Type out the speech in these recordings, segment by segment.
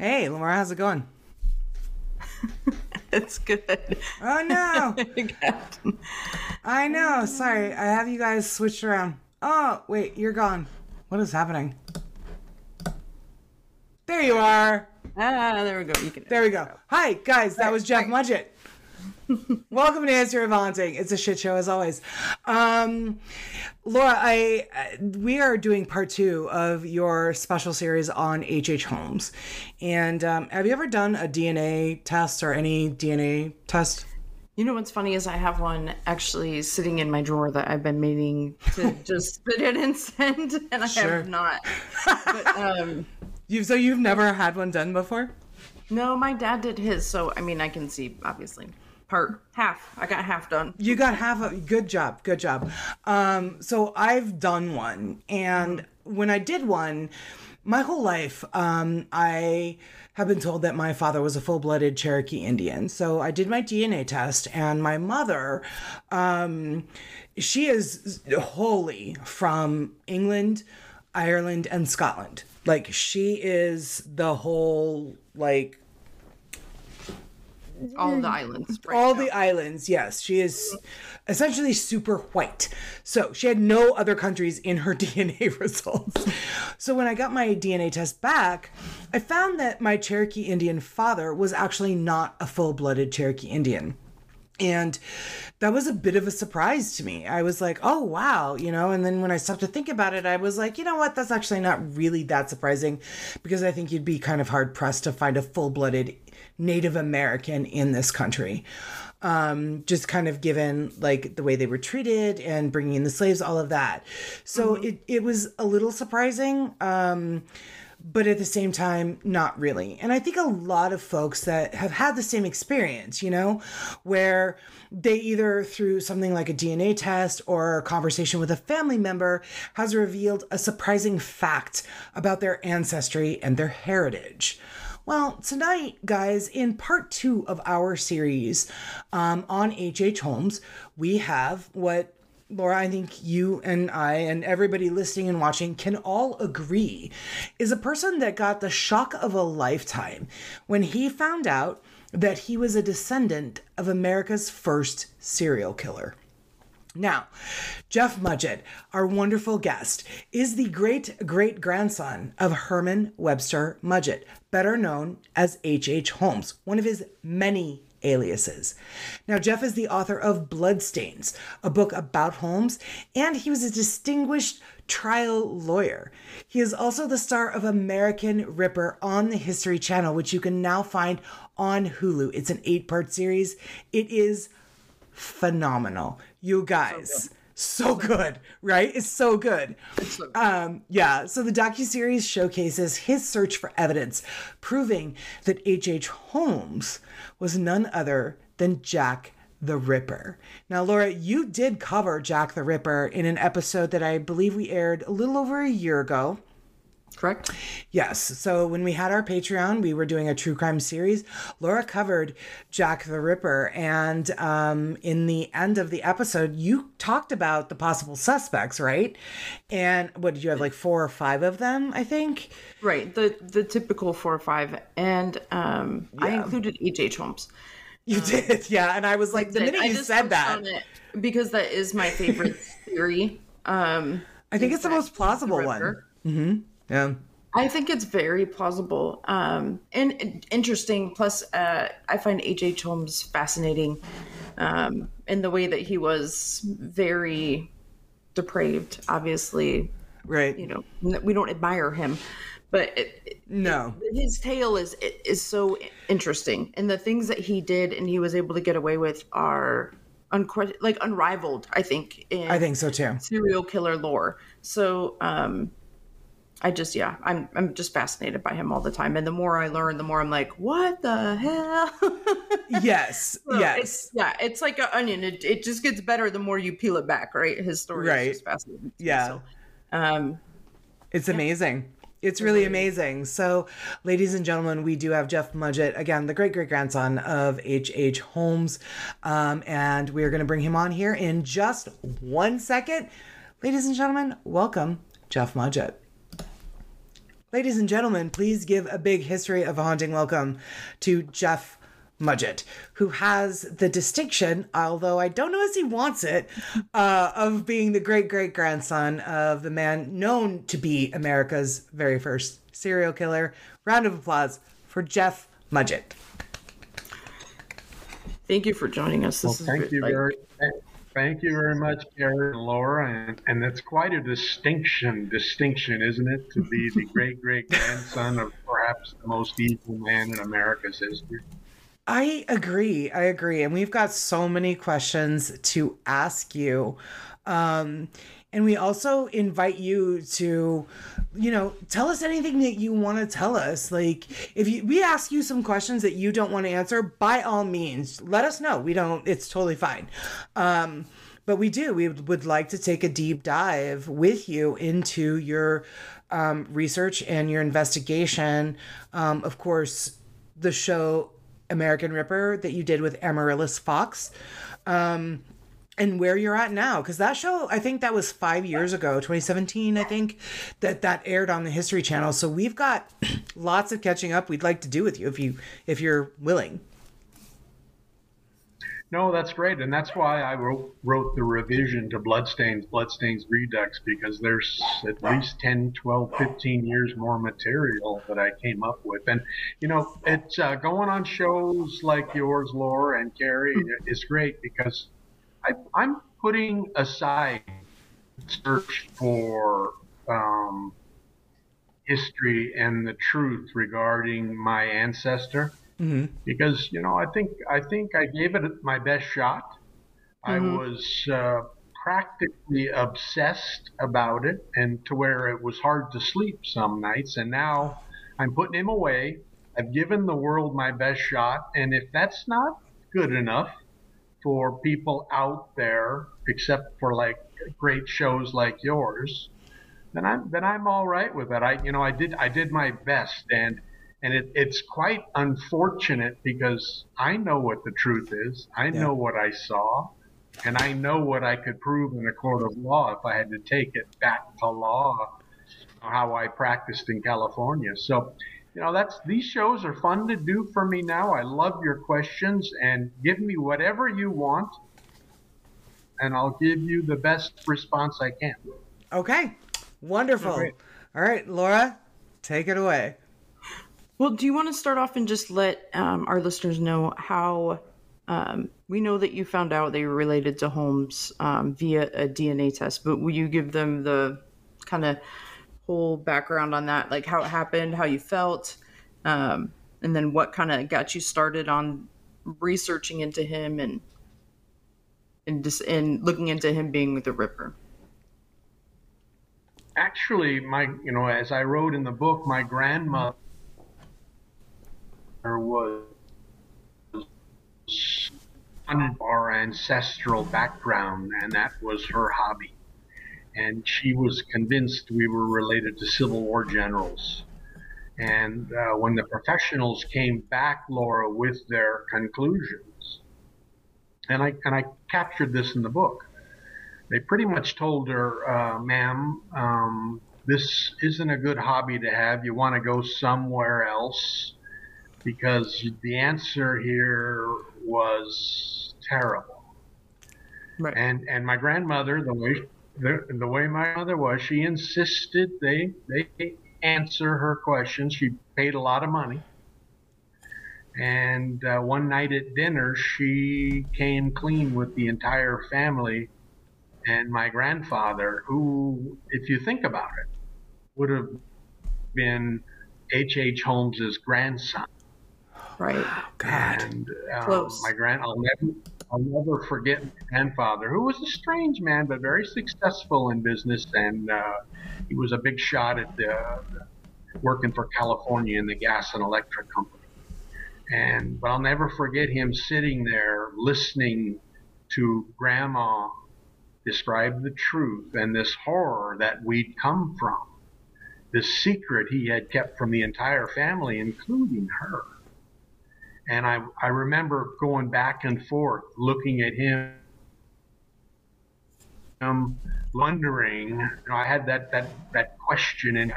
Hey, Lamar, how's it going? It's good. Oh, no. I know. Sorry. I have you guys switched around. Oh, wait. You're gone. What is happening? There you are. Ah, there we go. You can there we go. Hi, guys. That was Jeff Mudgett. Welcome to History of Haunting. It's a shit show as always. Laura, we are doing part two of your special series on H.H. Holmes. And have you ever done a DNA test or any DNA test? You know what's funny is I have one actually sitting in my drawer that I've been meaning to just spit in and send, and I have not. But, so you've never had one done before? No, my dad did his, so I mean I can see obviously. I got half done. You got half of, good job. So I've done one, and when I did one, my whole life, I have been told that my father was a full-blooded Cherokee Indian. So I did my DNA test, and my mother, she is wholly from England, Ireland, and Scotland. Like, she is the whole, like... all the islands. Right all now. The islands, yes. She is essentially super white. So she had no other countries in her DNA results. So when I got my DNA test back, I found that my Cherokee Indian father was actually not a full-blooded Cherokee Indian. And that was a bit of a surprise to me. I was like, oh, wow, you know, and then when I stopped to think about it, I was like, you know what, that's actually not really that surprising because I think you'd be kind of hard-pressed to find a full-blooded Native American in this country. Just kind of given like the way they were treated and bringing in the slaves, all of that. So it was a little surprising, but at the same time, not really. And I think a lot of folks that have had the same experience, you know, where they either through something like a DNA test or a conversation with a family member has revealed a surprising fact about their ancestry and their heritage. Well, tonight, guys, in part two of our series on H.H. Holmes, we have what, Laura, I think you and I and everybody listening and watching can all agree is a person that got the shock of a lifetime when he found out that he was a descendant of America's first serial killer. Now, Jeff Mudgett, our wonderful guest, is the great-great-grandson of Herman Webster Mudgett, better known as H.H. Holmes, one of his many aliases. Now, Jeff is the author of Bloodstains, a book about Holmes, and he was a distinguished trial lawyer. He is also the star of American Ripper on the History Channel, which you can now find on Hulu. It's an 8-part series. It is phenomenal. You guys, so good, right? It's so good. Yeah, so the docuseries showcases his search for evidence, proving that H.H. Holmes was none other than Jack the Ripper. Now, Laura, you did cover Jack the Ripper in an episode that I believe we aired a little over a year ago. Correct? Yes. So when we had our Patreon, we were doing a true crime series. Laura covered Jack the Ripper. And in the end of the episode, you talked about the possible suspects, right? And what did you have, like 4 or 5 of them, I think? Right. The typical 4 or 5. And I included H.H. Holmes. You did. Yeah. And I was like, the minute you said that. Because that is my favorite theory. I think it's the most plausible one. Mm-hmm. Yeah, I think it's very plausible and interesting. Plus, I find H.H. Holmes fascinating in the way that he was very depraved, obviously. Right. You know, we don't admire him, but his tale is so interesting. And the things that he did and he was able to get away with are unrivaled, I think. I think so, too. Serial killer lore. So, I just, I'm just fascinated by him all the time. And the more I learn, the more I'm like, what the hell? Yes. So yes. It's like an onion. It just gets better the more you peel it back, right? His story is just fascinating. Yeah. So, it's amazing. It's really amazing. So, ladies and gentlemen, we do have Jeff Mudgett, again, the great-great-grandson of H.H. Holmes. And we're going to bring him on here in just 1 second. Ladies and gentlemen, welcome Jeff Mudgett. Ladies and gentlemen, please give a big history of a haunting welcome to Jeff Mudgett, who has the distinction, although I don't know if he wants it, of being the great-great-grandson of the man known to be America's very first serial killer. Round of applause for Jeff Mudgett. Thank you for joining us. Thank you very much, Gary and Laura. And that's quite a distinction, isn't it? To be the great-great-grandson of perhaps the most evil man in America's history. I agree. And we've got so many questions to ask you. And we also invite you to, tell us anything that you want to tell us. Like, we ask you some questions that you don't want to answer, by all means, let us know. It's totally fine. But we would like to take a deep dive with you into your research and your investigation. Of course, the show American Ripper that you did with Amaryllis Fox, and where you're at now, because that show, I think that was 5 years ago, 2017, I think, that aired on the History Channel. So we've got lots of catching up we'd like to do with you if you're willing. No, that's great, and that's why I wrote the revision to Bloodstains Redux, because there's at least 10, 12, 15 years more material that I came up with. And, it's going on shows like yours, Laura and Carrie, is great because I'm putting aside search for history and the truth regarding my ancestor. Mm-hmm. Because, I think I gave it my best shot. Mm-hmm. I was practically obsessed about it, and to where it was hard to sleep some nights. And now I'm putting him away. I've given the world my best shot. And if that's not good enough for people out there, except for like great shows like yours, then I'm all right with it. I did my best. And it's quite unfortunate because I know what the truth is. I know what I saw, and I know what I could prove in a court of law if I had to take it back to law, how I practiced in California. So, these shows are fun to do for me now. I love your questions, and give me whatever you want, and I'll give you the best response I can. Okay. Wonderful. All right, Laura, take it away. Well, do you want to start off and just let our listeners know how we know that you found out they were related to Holmes via a DNA test, but will you give them the kind of whole background on that, like how it happened, how you felt, and then what kind of got you started on researching into him and looking into him being the Ripper? Actually, as I wrote in the book, my grandmother was on our ancestral background, and that was her hobby, and she was convinced we were related to Civil War generals. And when the professionals came back, Laura, with their conclusions, and I captured this in the book, they pretty much told her, ma'am, this isn't a good hobby to have. You want to go somewhere else, because the answer here was terrible. Right. And my grandmother, the way my mother was, she insisted they answer her questions. She paid a lot of money. And one night at dinner, she came clean with the entire family and my grandfather, who, if you think about it, would have been H.H. Holmes' grandson. Right. God. And I'll never forget my grandfather, who was a strange man, but very successful in business. And he was a big shot at working for California in the gas and electric company. But I'll never forget him sitting there listening to Grandma describe the truth and this horror that we'd come from, this secret he had kept from the entire family, including her. And I remember going back and forth, looking at him, wondering, I had that question in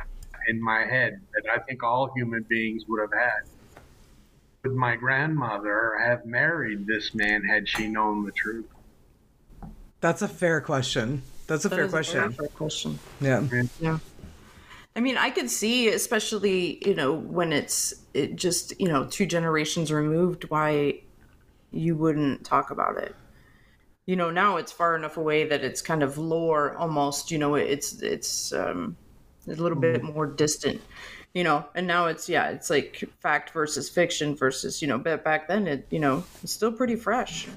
in my head that I think all human beings would have had. Would my grandmother have married this man had she known the truth? That's a fair question. That's a fair question. Yeah. I mean, I could see, especially, you know, when it just, you know, 2 generations removed, why you wouldn't talk about it. You know, now it's far enough away that it's kind of lore almost, you know, it's a little bit more distant, you know, and now it's like fact versus fiction versus, you know, but back then it, you know, it's still pretty fresh.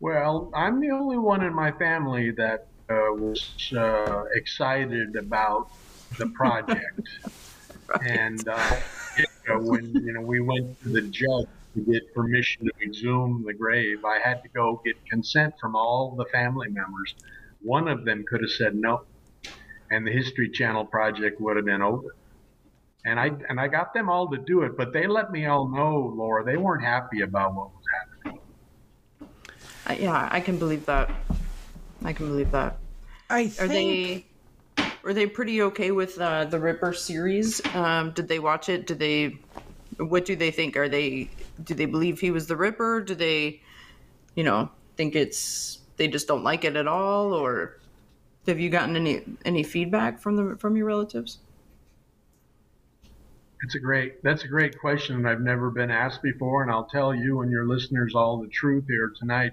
Well, I'm the only one in my family that was excited about the project. Right. And when, you know, we went to the judge to get permission to exhume the grave, I had to go get consent from all the family members. One of them could have said no, and the History Channel project would have been over. And I got them all to do it, but they let me all know, Laura, they weren't happy about what was happening. Yeah, I can believe that. Were they pretty okay with the Ripper series? Did they watch it? What do they think? Do they believe he was the Ripper? Do they, you know, think they just don't like it at all? Or have you gotten any feedback from your relatives? That's a great question that I've never been asked before. And I'll tell you and your listeners all the truth here tonight.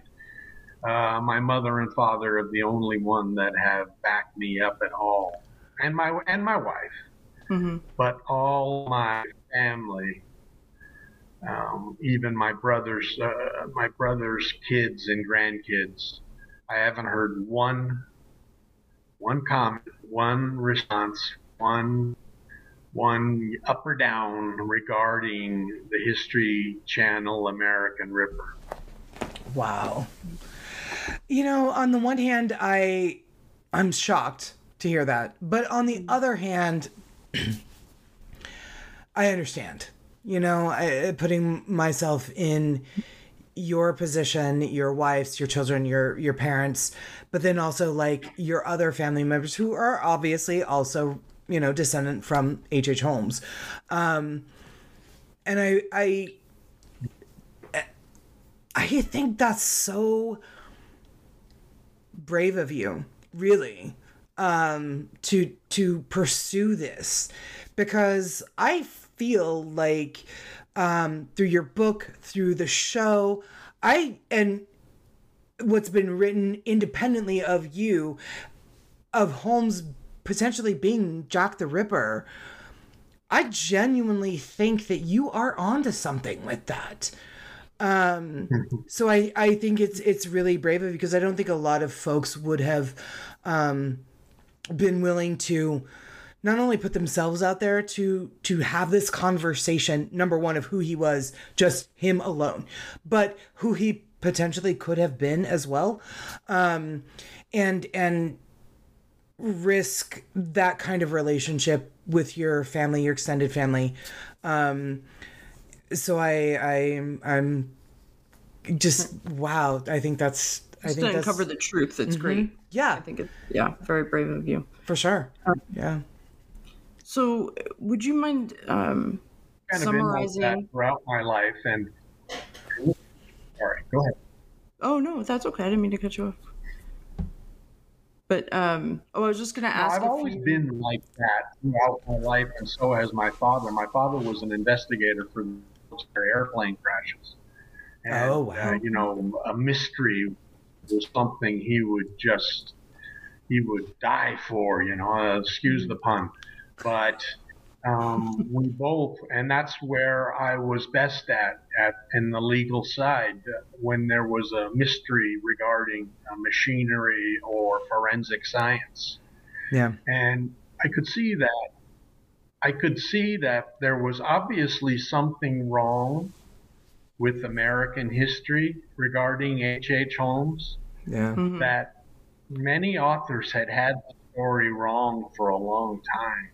My mother and father are the only one that have backed me up at all, and my wife, but all my family, even my brother's kids and grandkids, I haven't heard one comment, one response, one up or down regarding the History Channel American Ripper. Wow. You know, on the one hand, I'm shocked to hear that. But on the other hand, I understand, you know, putting myself in your position, your wife's, your children, your parents, but then also like your other family members who are obviously also, you know, descendant from H.H. Holmes. And I think that's so brave of you, really, to pursue this, because I feel like through your book, through the show, and what's been written independently of you, of Holmes potentially being Jack the Ripper, I genuinely think that you are onto something with that. So I think it's really brave of you, because I don't think a lot of folks would have been willing to not only put themselves out there to have this conversation, number one, of who he was, just him alone, but who he potentially could have been as well, and risk that kind of relationship with your family, your extended family. So I'm just, wow. I think to uncover the truth. It's great. Yeah. I think very brave of you. For sure. Yeah. So would you mind summarizing? Kind of been like that throughout my life, and all right, go ahead. Oh no, that's okay. I didn't mean to cut you off. But I was just going to ask. I've always been like that throughout my life, and so has my father. My father was an investigator for airplane crashes, and you know, a mystery was something he would die for, you know, excuse the pun, but we both, and that's where I was best at in the legal side, when there was a mystery regarding machinery or forensic science. Yeah. And I could see that there was obviously something wrong with American history regarding H.H. Holmes. Yeah. Mm-hmm. That many authors had the story wrong for a long time.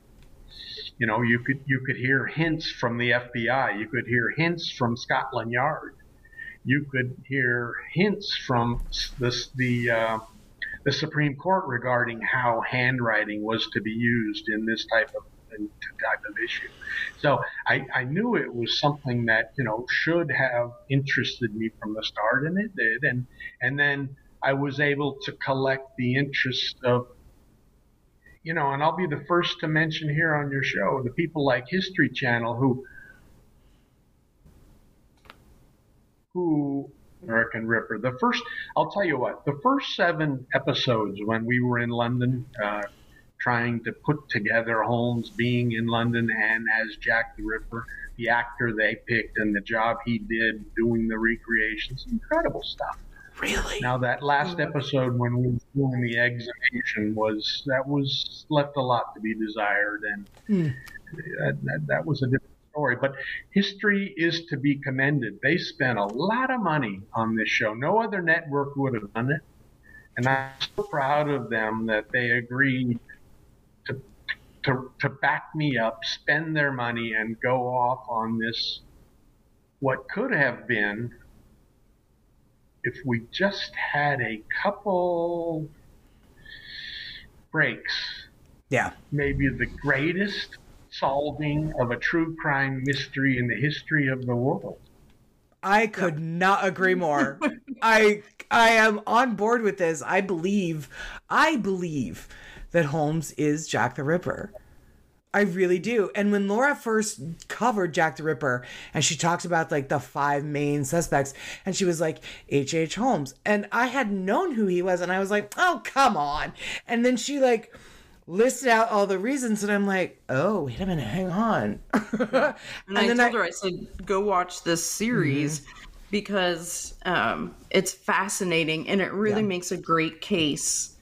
You know, you could hear hints from the FBI. You could hear hints from Scotland Yard. You could hear hints from the the Supreme Court regarding how handwriting was to be used in this type of issue. So I knew it was something that, you know, should have interested me from the start, and it did. And then I was able to collect the interest of, you know, and I'll be the first to mention here on your show, the people like History Channel who American Ripper. The first, I'll tell you what, the first 7 episodes when we were in London, trying to put together Holmes being in London and as Jack the Ripper, the actor they picked and the job he did doing the recreations, incredible stuff. Really? Now that last episode when we were doing the execution was left a lot to be desired, and that was a different story. But history is to be commended. They spent a lot of money on this show. No other network would have done it, and I'm so proud of them that they agreed to back me up, spend their money, and go off on this, what could have been, if we just had a couple breaks. Yeah. Maybe the greatest solving of a true crime mystery in the history of the world. I could not agree more. I am on board with this. I believe that Holmes is Jack the Ripper. I really do. And when Laura first covered Jack the Ripper, and she talks about like the 5 main suspects, and she was like, H.H. Holmes. And I had known who he was, and I was like, oh, come on. And then she like listed out all the reasons, and I'm like, oh, wait a minute, hang on. Yeah. And I told her, I said, go watch this series because it's fascinating, and it really makes a great case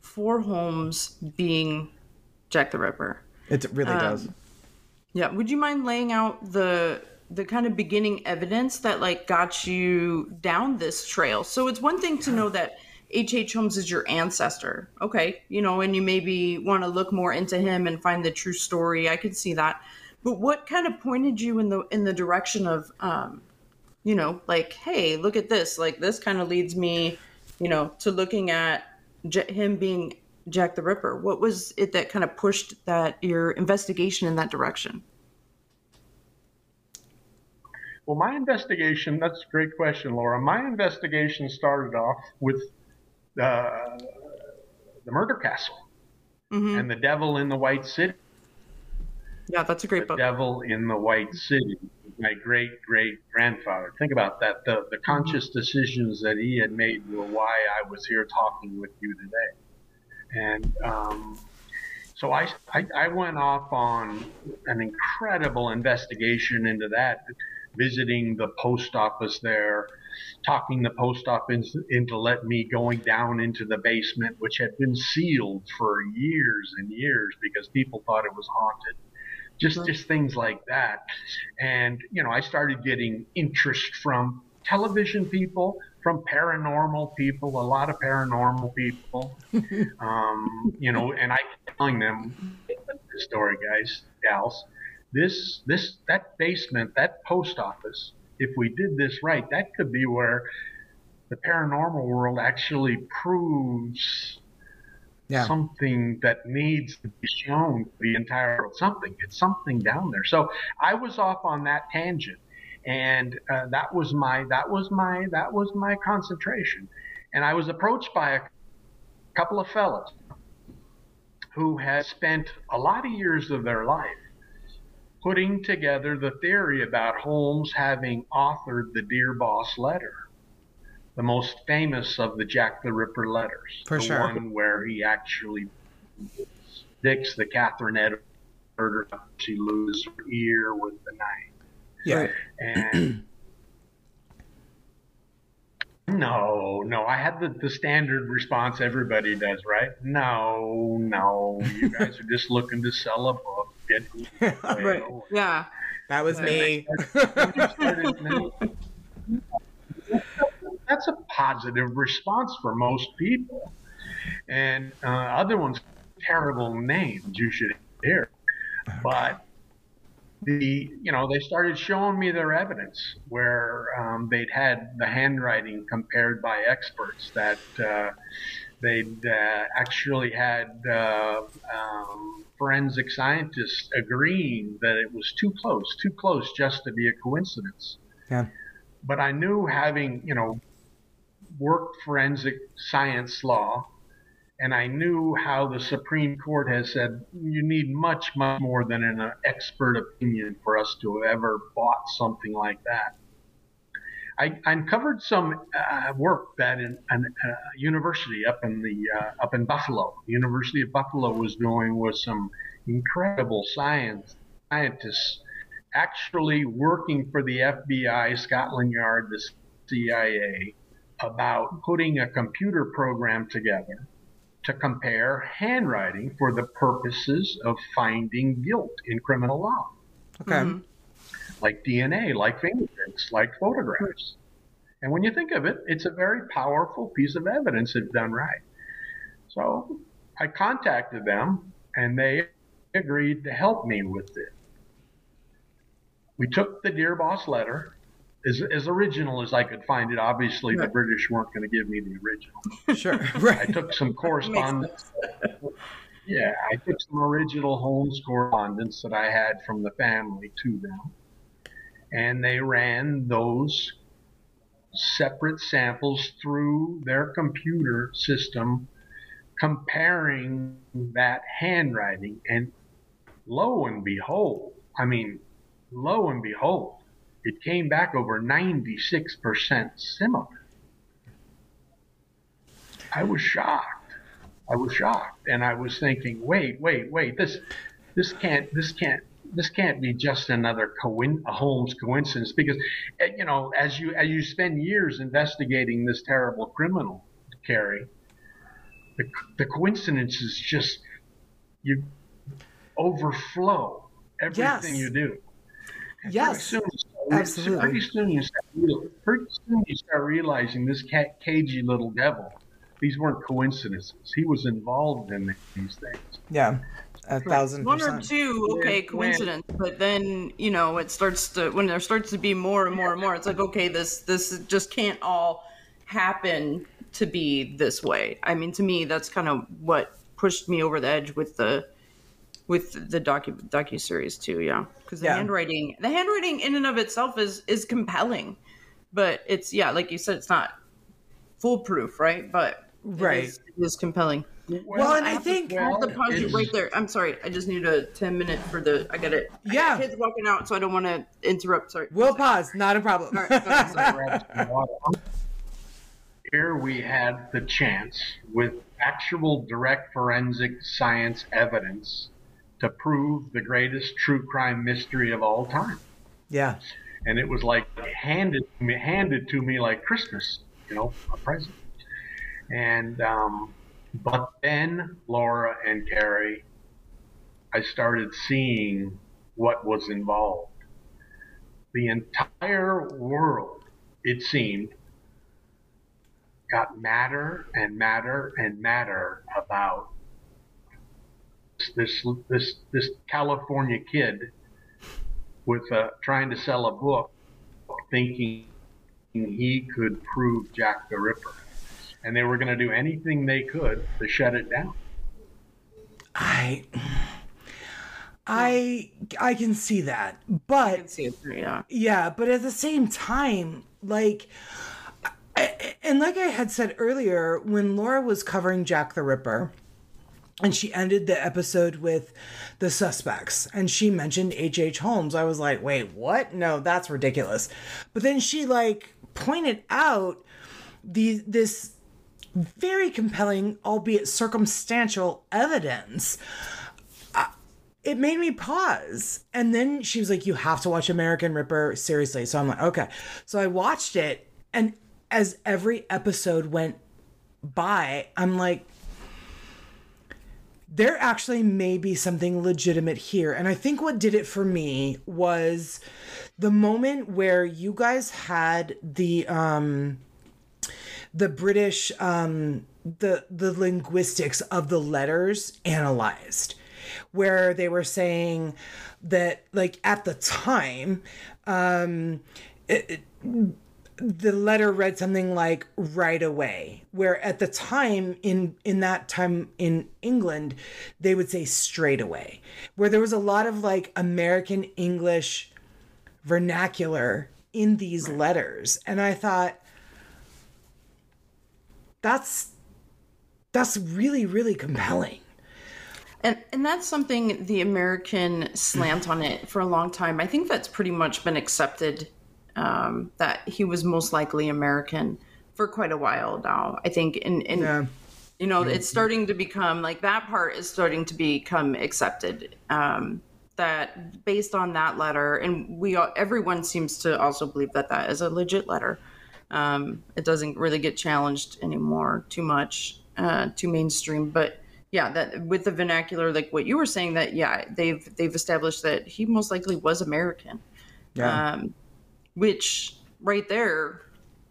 for Holmes being Jack the Ripper. It really does. Yeah. Would you mind laying out the kind of beginning evidence that like got you down this trail? So it's one thing to know that H.H. Holmes is your ancestor. Okay. You know, and you maybe want to look more into him and find the true story. I can see that. But what kind of pointed you in the direction of, you know, like, hey, look at this. Like this kind of leads me, you know, to looking at him being Jack the Ripper. What was it that kind of pushed that your investigation in that direction? Well, my investigation, that's a great question, Laura. My investigation started off with the murder castle and the Devil in the White City. Yeah, that's a great book. Devil in the White City. My great-great-grandfather. Think about that. The conscious decisions that he had made were why I was here talking with you today. And so I went off on an incredible investigation into that, visiting the post office there, talking the post office into let me, going down into the basement, which had been sealed for years and years because people thought it was haunted. Just things like that. And, you know, I started getting interest from television people, from paranormal people, a lot of paranormal people, you know, and I kept telling them the story, guys, gals, that basement, that post office, if we did this right, that could be where the paranormal world actually proves something that needs to be shown to the entire world. It's something down there. So I was off on that tangent. And that was my concentration. And I was approached by a couple of fellas who had spent a lot of years of their life putting together the theory about Holmes having authored the Dear Boss letter, the most famous of the Jack the Ripper letters. For sure. One where he actually sticks the Catherine Eddowes murder. She loses her ear with the knife. Yeah. And no, I had the standard response everybody does, right? No, you guys are just looking to sell a book. Right. Yeah. That was me. That's a positive response for most people. And other ones, terrible names you should hear. But they started showing me their evidence where they'd had the handwriting compared by experts that They'd actually had forensic scientists agreeing that it was too close just to be a coincidence. Yeah. But I knew, having, you know, worked forensic science law, and I knew how the Supreme Court has said you need much, much more than an expert opinion for us to have ever bought something like that. I uncovered some work that a university up in Buffalo, University of Buffalo, was doing with some incredible scientists actually working for the FBI, Scotland Yard, the CIA, about putting a computer program together to compare handwriting for the purposes of finding guilt in criminal law. Okay. Mm-hmm. Like DNA, like fingerprints, like photographs. And when you think of it, it's a very powerful piece of evidence if done right. So I contacted them, and they agreed to help me with it. We took the Dear Boss letter, as original as I could find it. Obviously, right. The British weren't going to give me the original. Sure, right. I took some correspondence. Yeah, I took some original Holmes correspondence that I had from the family to them, and they ran those separate samples through their computer system, comparing that handwriting. And lo and behold, it came back over 96% similar. I was shocked, and I was thinking, wait, this can't be just another Holmes coincidence, because, you know, as you spend years investigating this terrible criminal, Carrie, the coincidences just overflow everything you do. And yes, pretty soon you start realizing this cagey little devil. These weren't coincidences. He was involved in these things. Yeah, 1,000%. One or two, okay, coincidence. But then, you know, it starts to, when there starts to be more and more and more, it's like, okay, this just can't all happen to be this way. I mean, to me, that's kind of what pushed me over the edge with the docuseries too. Yeah, because the handwriting in and of itself is compelling, but it's, yeah, like you said, it's not foolproof, right? But right, it is compelling. Well, and I have to pause you right there. I'm sorry, I just need a 10-minute for the. I got it. Yeah, kids walking out, so I don't want to interrupt. Sorry, we'll pause. Not a problem. All right, sorry. Here we had the chance with actual direct forensic science evidence to prove the greatest true crime mystery of all time. Yeah. And it was like handed to me like Christmas, you know, a present. And but then, Laura and Carrie, I started seeing what was involved. The entire world, it seemed, got madder and madder and madder about this California kid with trying to sell a book, thinking he could prove Jack the Ripper, and they were going to do anything they could to shut it down. I can see that, but I can see it too, yeah. But at the same time, like. And like I had said earlier, when Laura was covering Jack the Ripper, and she ended the episode with the suspects, and she mentioned H.H. Holmes, I was like, wait, what? No, that's ridiculous. But then she, like, pointed out this very compelling, albeit circumstantial, evidence. It made me pause. And then she was like, you have to watch American Ripper, seriously. So I'm like, okay. So I watched it, and as every episode went by, I'm like, there actually may be something legitimate here. And I think what did it for me was the moment where you guys had the British, the linguistics of the letters analyzed, where they were saying that, like, at the time, the letter read something like right away, where at the time in that time in England, they would say straight away, where there was a lot of like American English vernacular in these letters. And I thought, that's really, really compelling. And that's something the American slant on it for a long time. I think that's pretty much been accepted, that he was most likely American for quite a while now. I think in yeah. you know, it's starting to become like that part is starting to become accepted. That based on that letter, and everyone seems to also believe that that is a legit letter. It doesn't really get challenged anymore too much, too mainstream, but. Yeah, that with the vernacular, like what you were saying, that yeah, they've established that he most likely was American. Yeah. Which right there,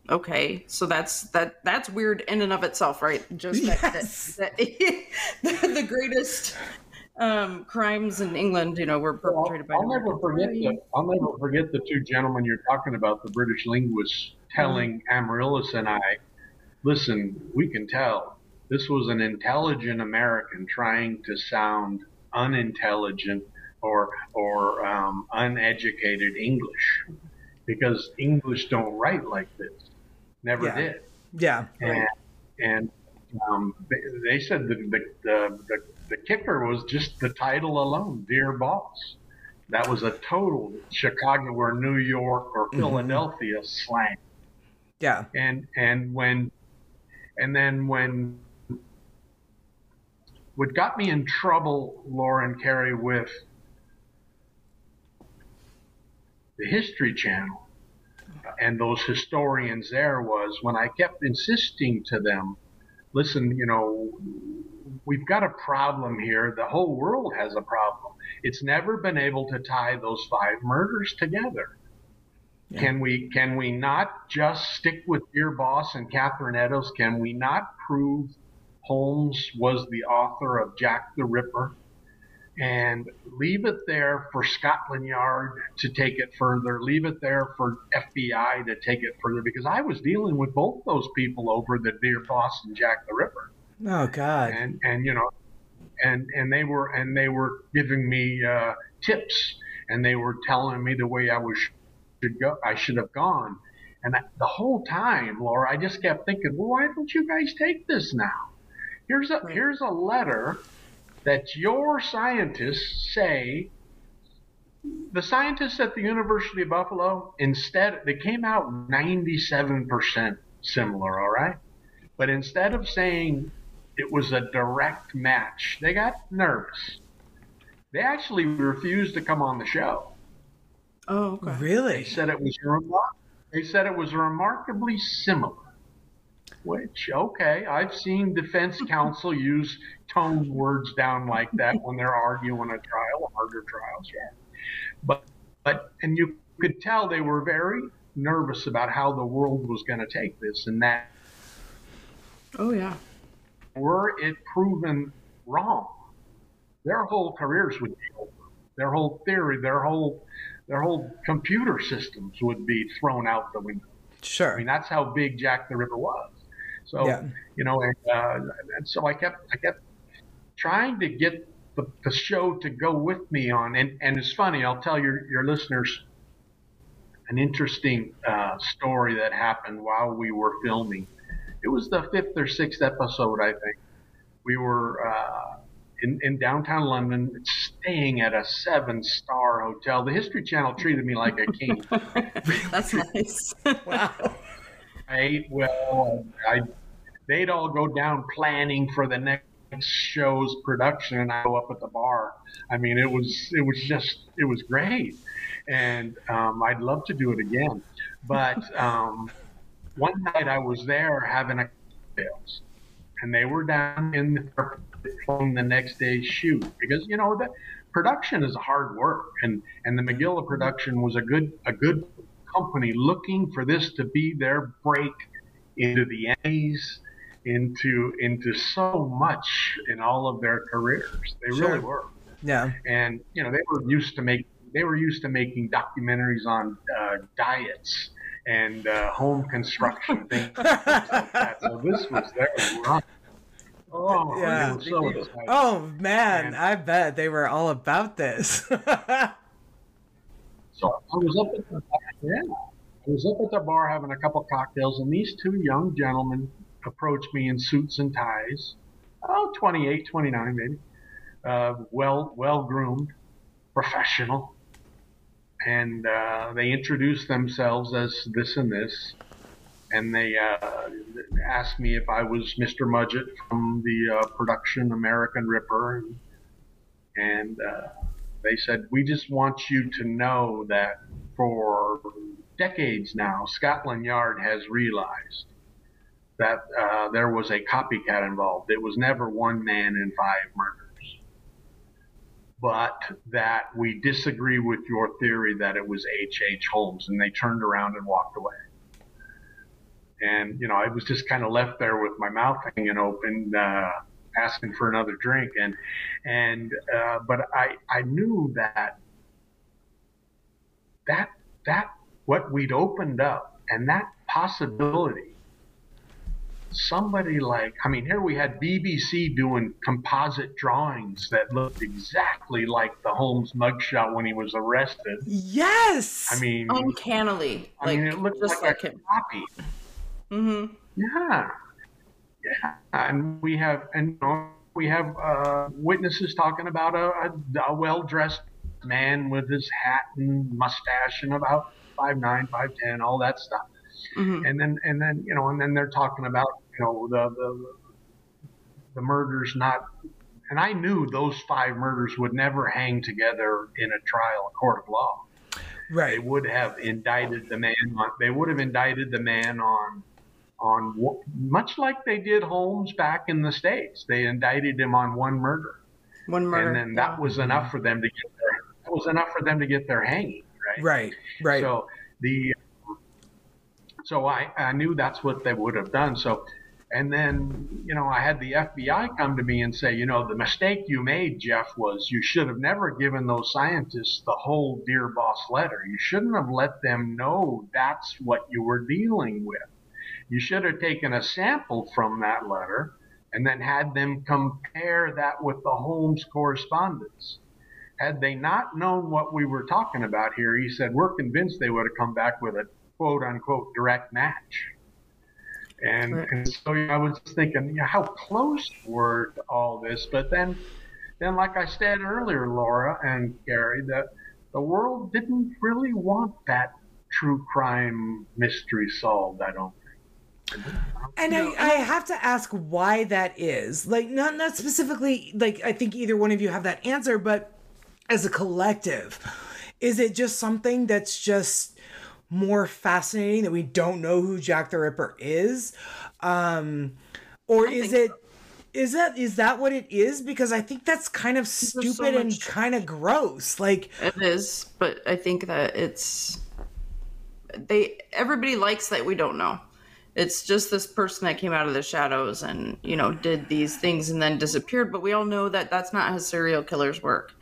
okay, so that's weird in and of itself, right? Just that the greatest crimes in England, you know, were perpetrated by. I'll never forget the two gentlemen you're talking about, the British linguists, telling Amaryllis and I, listen, we can tell. This was an intelligent American trying to sound unintelligent or uneducated English, because English don't write like this. Never did. Yeah. And they said the kicker was just the title alone, Dear Boss. That was a total Chicago or New York or Philadelphia slang. Yeah. And then when. What got me in trouble, Lauren Carey, with the History Channel and those historians there was when I kept insisting to them, listen, you know, we've got a problem here. The whole world has a problem. It's never been able to tie those five murders together. Yeah. Can we not just stick with Dear Boss and Catherine Eddowes? Can we not prove Holmes was the author of Jack the Ripper, and leave it there for Scotland Yard to take it further, leave it there for FBI to take it further, because I was dealing with both those people over the Dear Boss and Jack the Ripper. Oh God. And you know, and they were giving me tips, and they were telling me the way I should have gone. And the whole time, Laura, I just kept thinking, well, why don't you guys take this now? Here's a letter that your scientists say, the scientists at the University of Buffalo, instead, they came out 97% similar, all right? But instead of saying it was a direct match, they got nervous. They actually refused to come on the show. Oh, okay. Really? They said it was remarkably similar. Which, okay, I've seen defense counsel use toned words down like that when they're arguing a trial, harder trials, yeah. But you could tell they were very nervous about how the world was going to take this, and that. Oh yeah. Were it proven wrong, their whole careers would be over. Their whole theory, their whole computer systems would be thrown out the window. Sure. I mean, that's how big Jack the Ripper was. So, you know, and so I kept trying to get the show to go with me on. And it's funny, I'll tell your listeners an interesting story that happened while we were filming. It was the 5th or 6th episode, I think. We were in downtown London, staying at a 7-star hotel. The History Channel treated me like a king. That's nice. Wow. I ate well. They'd all go down planning for the next show's production, and I go up at the bar. I mean, it was great, and I'd love to do it again. But one night I was there having a cocktails, and they were down in the on the next day's shoot, because you know the production is hard work, and the McGilla production was a good company looking for this to be their break into the Emmys, into so much in all of their careers. They really were. Yeah. And you know they were used to making documentaries on diets and home construction things like that. So this was very rough. Oh, yeah. So excited. Oh man, and I bet they were all about this. So I was up at the bar having a couple cocktails, and these two young gentlemen approached me in suits and ties, 28, 29 maybe, well groomed, professional, and they introduced themselves as this and this. And they asked me if I was Mr. Mudgett from the production American Ripper. And they said, we just want you to know that for decades now, Scotland Yard has realized that there was a copycat involved. It was never one man in five murders. But that we disagree with your theory that it was H.H. Holmes. And they turned around and walked away. And, you know, I was just kind of left there with my mouth hanging open, asking for another drink. But I knew that what we'd opened up and that possibility, somebody like, I mean, here we had BBC doing composite drawings that looked exactly like the Holmes mugshot when he was arrested. Yes. I mean, uncannily. I mean, it looked just like a copy. Mm-hmm. Yeah, and we have witnesses talking about a well-dressed man with his hat and mustache and about 5'9", 5'10", all that stuff. Mm-hmm. And then they're talking about the murders not, and I knew those five murders would never hang together in a trial, a court of law. Right. They would have indicted the man. On much like they did Holmes back in the States. They indicted him on one murder, and then that was enough for them to get their hanging, right. So I knew that's what they would have done. So, and then I had the FBI come to me and say, the mistake you made, Jeff, was you should have never given those scientists the whole Dear Boss letter. You shouldn't have let them know that's what you were dealing with. You should have taken a sample from that letter and then had them compare that with the Holmes correspondence. Had they not known what we were talking about here, he said, we're convinced they would have come back with a quote-unquote direct match. And so I was thinking, how close were to all this? But then like I said earlier, Laura and Gary, the world didn't really want that true crime mystery solved, I don't think. And I have to ask why that is. Like, not specifically, like, I think either one of you have that answer, but as a collective, is it just something that's just more fascinating that we don't know who Jack the Ripper is? Or is it, is that what it is? Because I think that's kind of stupid and kind of gross. Like, it is, but I think that everybody likes that we don't know. It's just this person that came out of the shadows and, did these things and then disappeared. But we all know that that's not how serial killers work.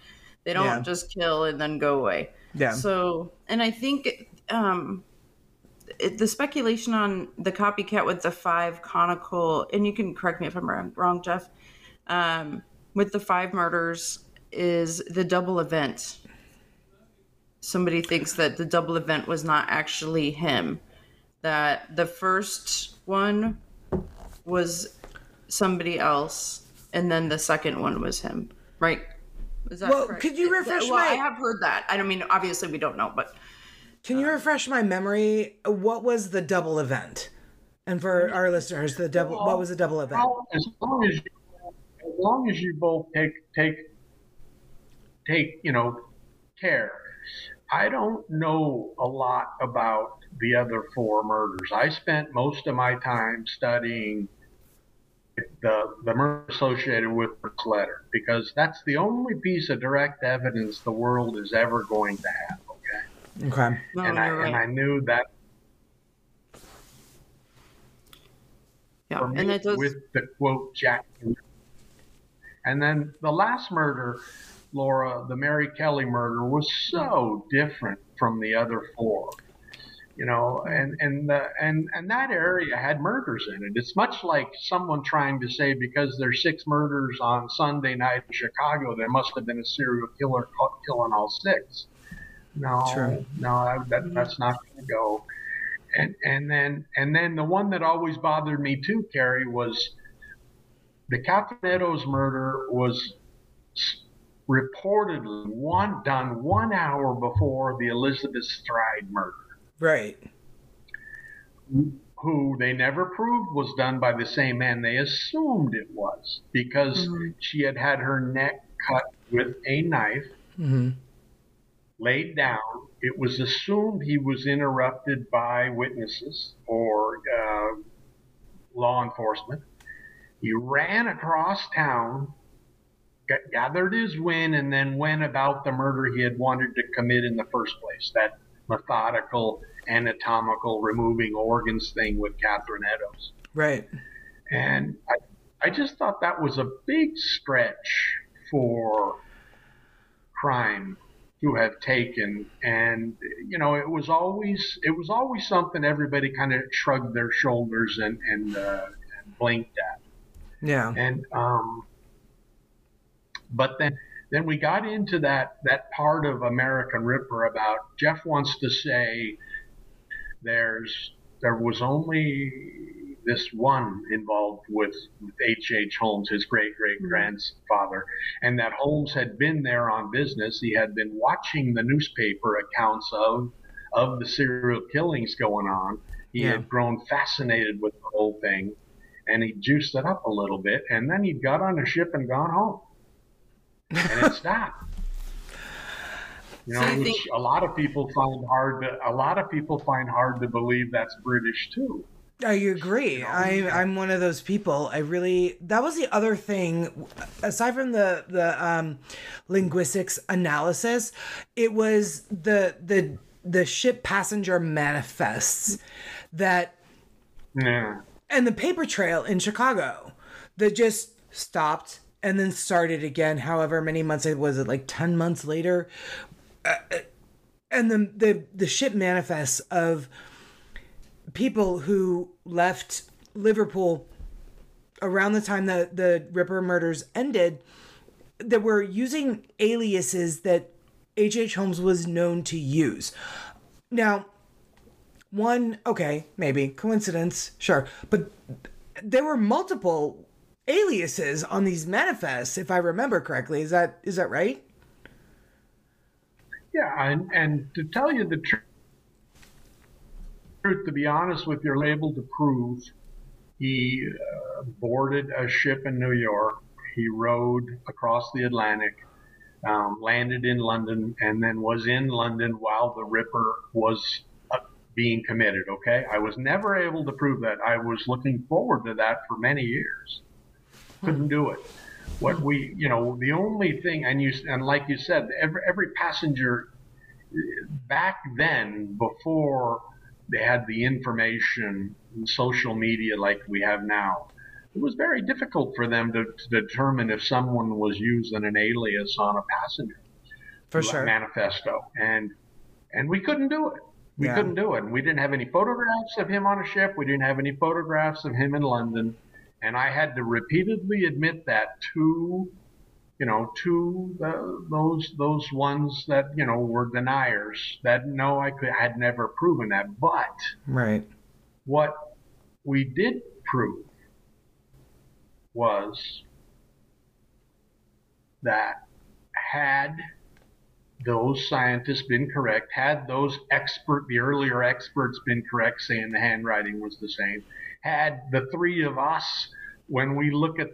They don't just kill and then go away. Yeah. So, and I think the speculation on the copycat with the five conical, and you can correct me if I'm wrong, Jeff, with the five murders is the double event. Somebody thinks that the double event was not actually him. That the first one was somebody else, and then the second one was him, right? Is that correct? Could you refresh I have heard that. I mean, obviously we don't know, but can you refresh my memory? What was the double event? And for our listeners, what was the double event? As long as you both take care. I don't know a lot about the other four murders. I spent most of my time studying the murder associated with this letter, because that's the only piece of direct evidence the world is ever going to have. Okay. No, I knew that. Yeah, and it does with the quote Jack. And then the last murder, Laura, the Mary Kelly murder, was so different from the other four. you know, and that area had murders in it. It's much like someone trying to say because there's 6 murders on Sunday night in Chicago, there must have been a serial killer killing all 6. No, true. No, that's not going to go. And then the one that always bothered me too, Carrie, was the Catherine Eddowes murder was reportedly done 1 hour before the Elizabeth Stride murder. Right. Who they never proved was done by the same man. They assumed it was because she had her neck cut with a knife, laid down. It was assumed he was interrupted by witnesses or law enforcement. He ran across town, gathered his wind, and then went about the murder he had wanted to commit in the first place, that methodical, anatomical, removing organs thing with Catherine Eddowes. Right. And I just thought that was a big stretch for crime to have taken. And, you know, it was always something everybody kind of shrugged their shoulders and blinked at. Yeah. And, but then we got into that part of American Ripper about Jeff wants to say there was only this one involved with H.H. Holmes, his great-great-grandfather, and that Holmes had been there on business. He had been watching the newspaper accounts of the serial killings going on. He had grown fascinated with the whole thing, and he juiced it up a little bit, and then he'd got on a ship and gone home. And it's that, you know, so which a lot of people find hard to believe that's British too. I agree. You know? I'm one of those people. That was the other thing, aside from the linguistics analysis, it was the ship passenger manifests that, and the paper trail in Chicago that just stopped. And then started again, however many months it was, like 10 months later. And then the ship manifests of people who left Liverpool around the time that the Ripper murders ended that were using aliases that H.H. Holmes was known to use. Now, okay, maybe coincidence, sure. But there were multiple aliases on these manifests, if I remember correctly. Is that right? Yeah, and to tell you the truth, to be honest with you, you're able to prove he boarded a ship in New York, he rowed across the Atlantic, landed in London, and then was in London while the Ripper was being committed, okay? I was never able to prove that. I was looking forward to that for many years. Couldn't do it. What we, you know, the only thing, and like you said, every passenger back then, before they had the information and social media like we have now, it was very difficult for them to determine if someone was using an alias on a passenger for sure manifesto, and we couldn't do it. We couldn't do it. And we didn't have any photographs of him on a ship. We didn't have any photographs of him in London. And I had to repeatedly admit that to those ones that, you know, were deniers that, no, I had never proven that. But what we did prove was that had those scientists been correct, had the earlier experts been correct, saying the handwriting was the same, had the three of us, when we look at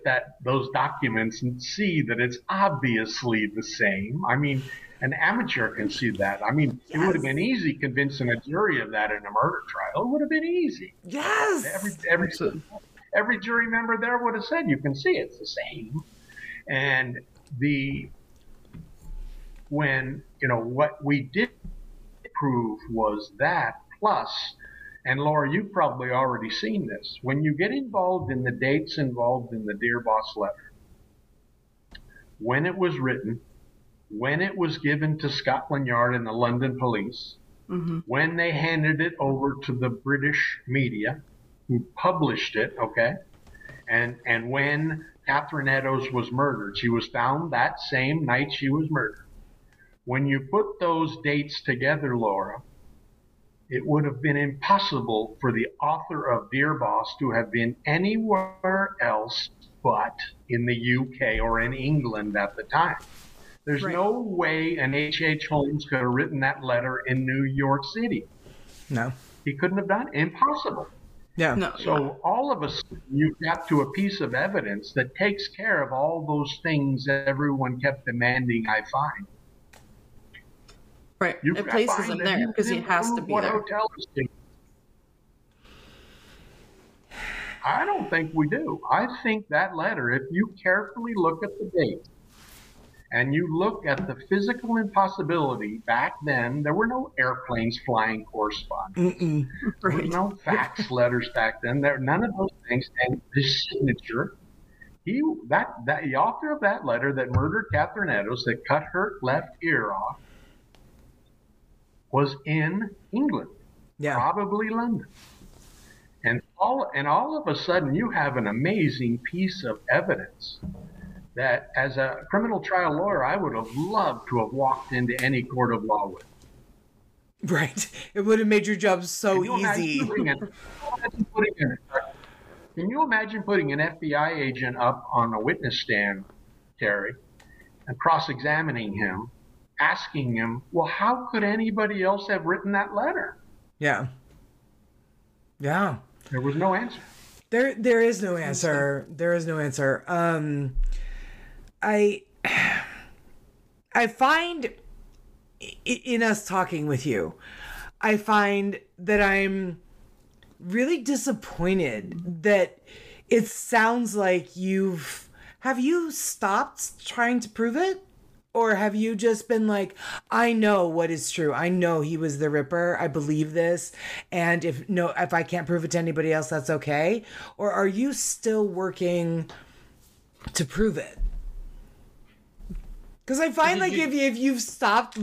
those documents and see that it's obviously the same. I mean, an amateur can see that. I mean, It would have been easy convincing a jury of that in a murder trial. It would have been easy. Yes. Every jury member there would have said, you can see it's the same. And when, you know, what we did prove was that plus. And Laura, you've probably already seen this. When you get involved in the dates involved in the Dear Boss letter, when it was written, when it was given to Scotland Yard and the London police, Mm-hmm. When they handed it over to the British media, who published it, okay, and when Catherine Eddowes was murdered, she was found that same night she was murdered. When you put those dates together, Laura, it would have been impossible for the author of Dear Boss to have been anywhere else but in the UK or in England at the time. There's right. no way an H.H. Holmes could have written that letter in New York City. No. He couldn't have done it. Impossible. Yeah. No. So all of a sudden you've got to a piece of evidence that takes care of all those things that everyone kept demanding I find. Right. It places him there because he has to be there. I don't think we do. I think that letter, if you carefully look at the date and you look at the physical impossibility back then, there were no airplanes flying correspondence. Mm-mm. Right. There were no fax letters back then. There none of those things. And his signature, the author of that letter that murdered Catherine Eddowes, that cut her left ear off, was in England, yeah. probably London. And all of a sudden, you have an amazing piece of evidence that, as a criminal trial lawyer, I would have loved to have walked into any court of law with. Right. It would have made your job so easy. Can you imagine putting an FBI agent up on a witness stand, Terry, and cross-examining him, asking him, well, how could anybody else have written that letter? Yeah. Yeah. There was no answer. There is no answer. There is no answer. I find, in us talking with you, I find that I'm really disappointed that it sounds like have you stopped trying to prove it? Or have you just been like, I know what is true. I know he was the Ripper. I believe this. And if I can't prove it to anybody else, that's okay. Or are you still working to prove it? Because I find if you've stopped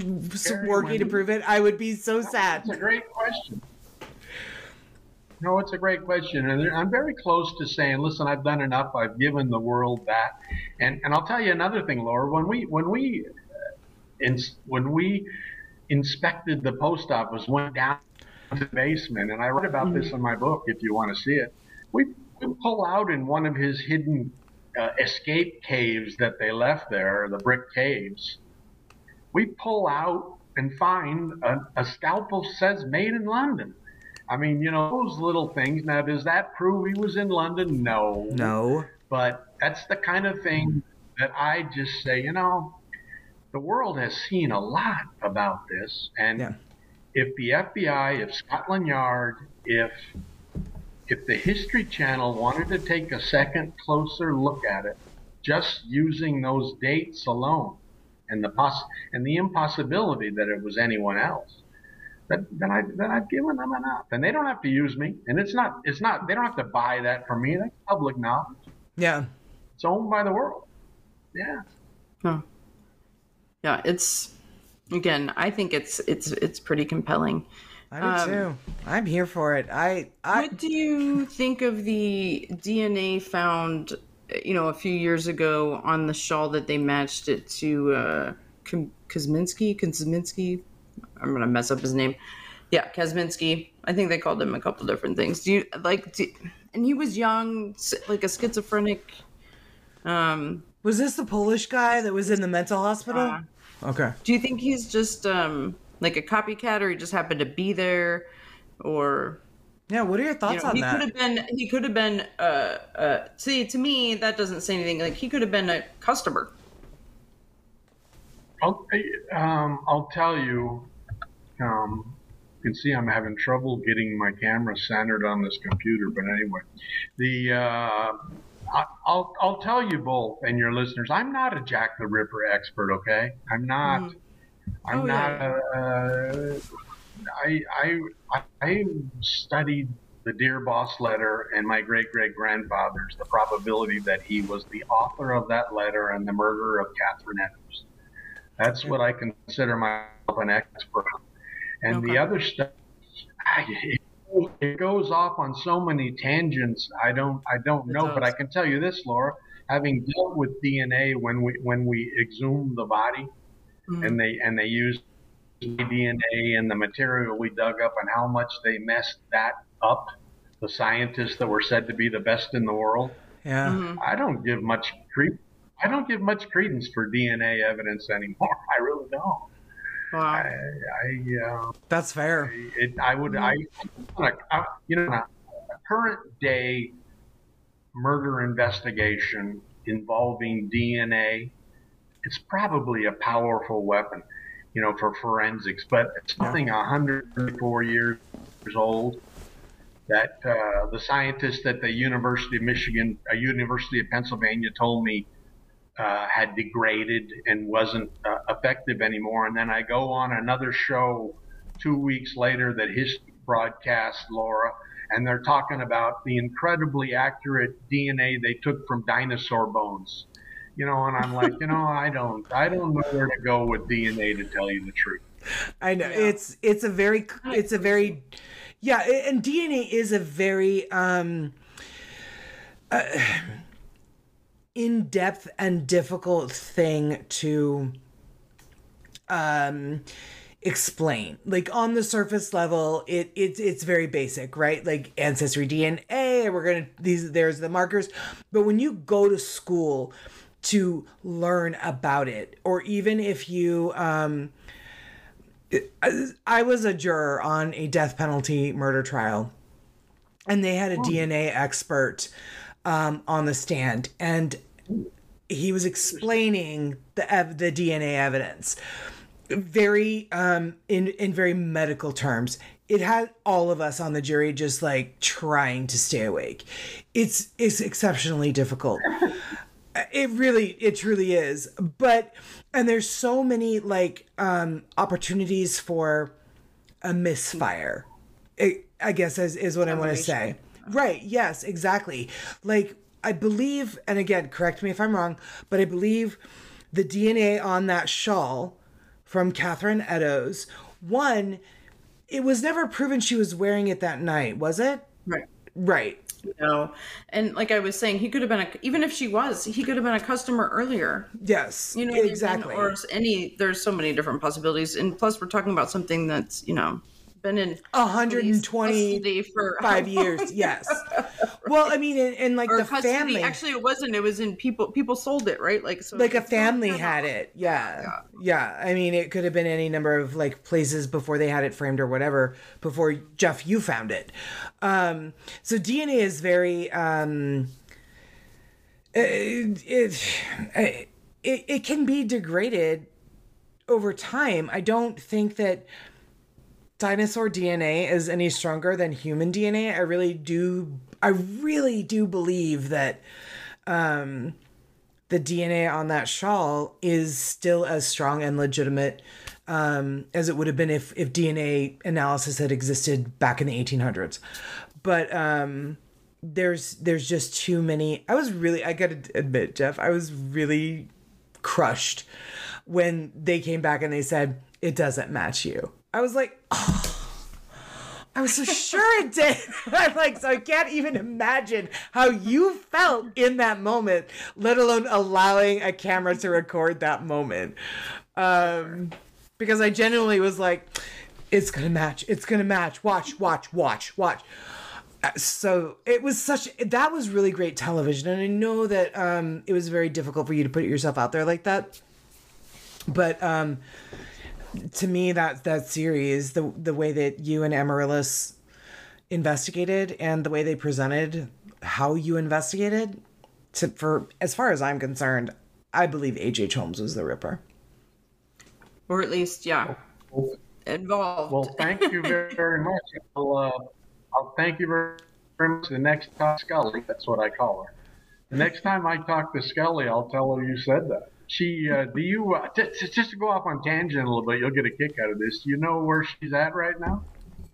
working to prove it, I would be so sad. That's a great question. No, it's a great question. And I'm very close to saying, listen, I've done enough. I've given the world that. And I'll tell you another thing, Laura. When we inspected the post office, went down to the basement, and I write about this in my book if you want to see it, we pull out in one of his hidden escape caves that they left there, the brick caves. We pull out and find a scalpel says made in London. I mean, those little things. Now, does that prove he was in London? No. No. But that's the kind of thing that I just say, the world has seen a lot about this. And if the FBI, if Scotland Yard, if the History Channel wanted to take a second closer look at it, just using those dates alone and the impossibility that it was anyone else, Then I've given them enough, and they don't have to use me, and it's not they don't have to buy that from me. That's public knowledge. Yeah, it's owned by the world. Yeah. Huh. Yeah, it's again. I think it's pretty compelling. I do too. I'm here for it. What do you think of the DNA found, a few years ago on the shawl that they matched it to Kosminski? I'm going to mess up his name. Yeah, Kosminski. I think they called him a couple different things. And he was young, like a schizophrenic. Was this the Polish guy that was in the mental hospital? Okay. Do you think he's just like a copycat, or he just happened to be there, or? Yeah. What are your thoughts on that? He could have been. See, to me, that doesn't say anything. Like, he could have been a customer. I'll tell you, you can see I'm having trouble getting my camera centered on this computer, but anyway, I'll tell you both and your listeners, I'm not a Jack the Ripper expert, okay? I'm not. I studied the Dear Boss letter and my great-great-grandfather's, the probability that he was the author of that letter and the murderer of Catherine Eddowes. That's what I consider myself an expert on. And okay. The other stuff, it goes off on so many tangents. I don't know, but I can tell you this, Laura, having dealt with DNA when we exhumed the body, mm-hmm. and they used DNA and the material we dug up and how much they messed that up, the scientists that were said to be the best in the world. Yeah. Mm-hmm. I don't give much credence for DNA evidence anymore. I really don't. Wow. That's fair. A current day murder investigation involving DNA, it's probably a powerful weapon, for forensics, but it's something 104 years old that the scientists at the University of Michigan, University of Pennsylvania told me had degraded and wasn't effective anymore. And then I go on another show 2 weeks later that History broadcast, Laura, and they're talking about the incredibly accurate DNA they took from dinosaur bones. And I'm like, I don't know where to go with DNA to tell you the truth. I know. It's a very, and DNA is a very in-depth and difficult thing to explain. Like, on the surface level, it's very basic, right? Like ancestry DNA, there's the markers. But when you go to school to learn about it, or even if you, I was a juror on a death penalty murder trial, and they had a DNA expert on the stand, and he was explaining the DNA evidence very in very medical terms. It had all of us on the jury just like trying to stay awake. It's exceptionally difficult. It truly is. And there's so many like opportunities for a misfire, I guess is what I want to say. Right. Yes, exactly. Like, I believe, and again, correct me if I'm wrong, but I believe the DNA on that shawl from Catherine Eddowes, one, it was never proven she was wearing it that night, was it? Right. Right. No. And like I was saying, even if she was, he could have been a customer earlier. Yes. Exactly. Or there's so many different possibilities. And plus we're talking about something that's, been in 125 years. Yes. Right. Well, I mean, and like, or the custody. Family. Actually, it wasn't. It was in people. People sold it, right? Like, so like a family had it. Yeah. Yeah. I mean, it could have been any number of like places before they had it framed or whatever. Before Jeff, you found it. So DNA is very. It can be degraded over time. I don't think that dinosaur DNA is any stronger than human DNA. I really do believe that the DNA on that shawl is still as strong and legitimate as it would have been if DNA analysis had existed back in the 1800s. But there's just too many. I gotta admit, Jeff, I was really crushed when they came back and they said, it doesn't match you. I was like, oh, I was so sure it did. I'm like, so I can't even imagine how you felt in that moment, let alone allowing a camera to record that moment. Because I genuinely was like, it's going to match. Watch. So it was that was really great television. And I know that it was very difficult for you to put yourself out there like that. But to me, that series, the way that you and Amaryllis investigated and the way they presented how you investigated, as far as I'm concerned, I believe H.H. Holmes was the Ripper. Or at least, yeah, involved. Well, thank you very, very much. I'll thank you very, very much. The next time, Scully, that's what I call her. The next time I talk to Scully, I'll tell her you said that. She, just to go off on tangent a little bit, you'll get a kick out of this. Do you know where she's at right now?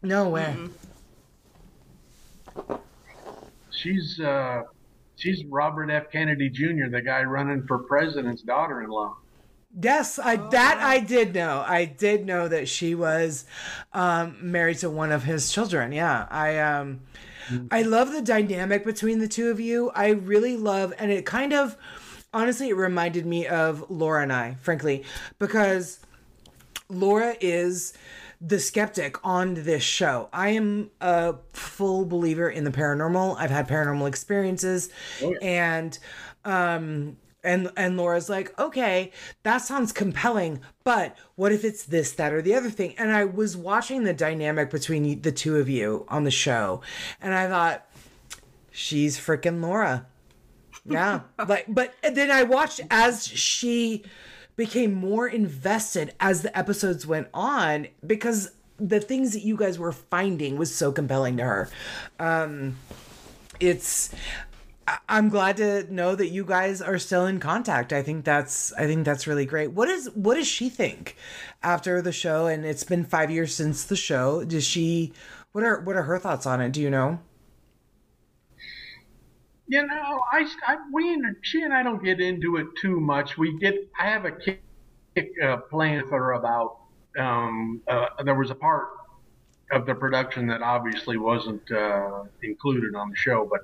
No way. Mm-hmm. She's Robert F. Kennedy Jr., the guy running for president's daughter-in-law. Yes, I did know. I did know that she was married to one of his children. Yeah, I love the dynamic between the two of you. I really love, and it kind of, honestly, it reminded me of Laura and I, frankly, because Laura is the skeptic on this show. I am a full believer in the paranormal. I've had paranormal experiences, and Laura's like, okay, that sounds compelling, but what if it's this, that, or the other thing? And I was watching the dynamic between the two of you on the show, and I thought, she's freaking Laura. Yeah, but then I watched as she became more invested as the episodes went on, because the things that you guys were finding was so compelling to her. I'm glad to know that you guys are still in contact. I think that's really great. What does she think after the show? And it's been 5 years since the show. What are her thoughts on it? Do you know? You know, she and I don't get into it too much. I have a kick playing with her about, there was a part of the production that obviously wasn't included on the show, but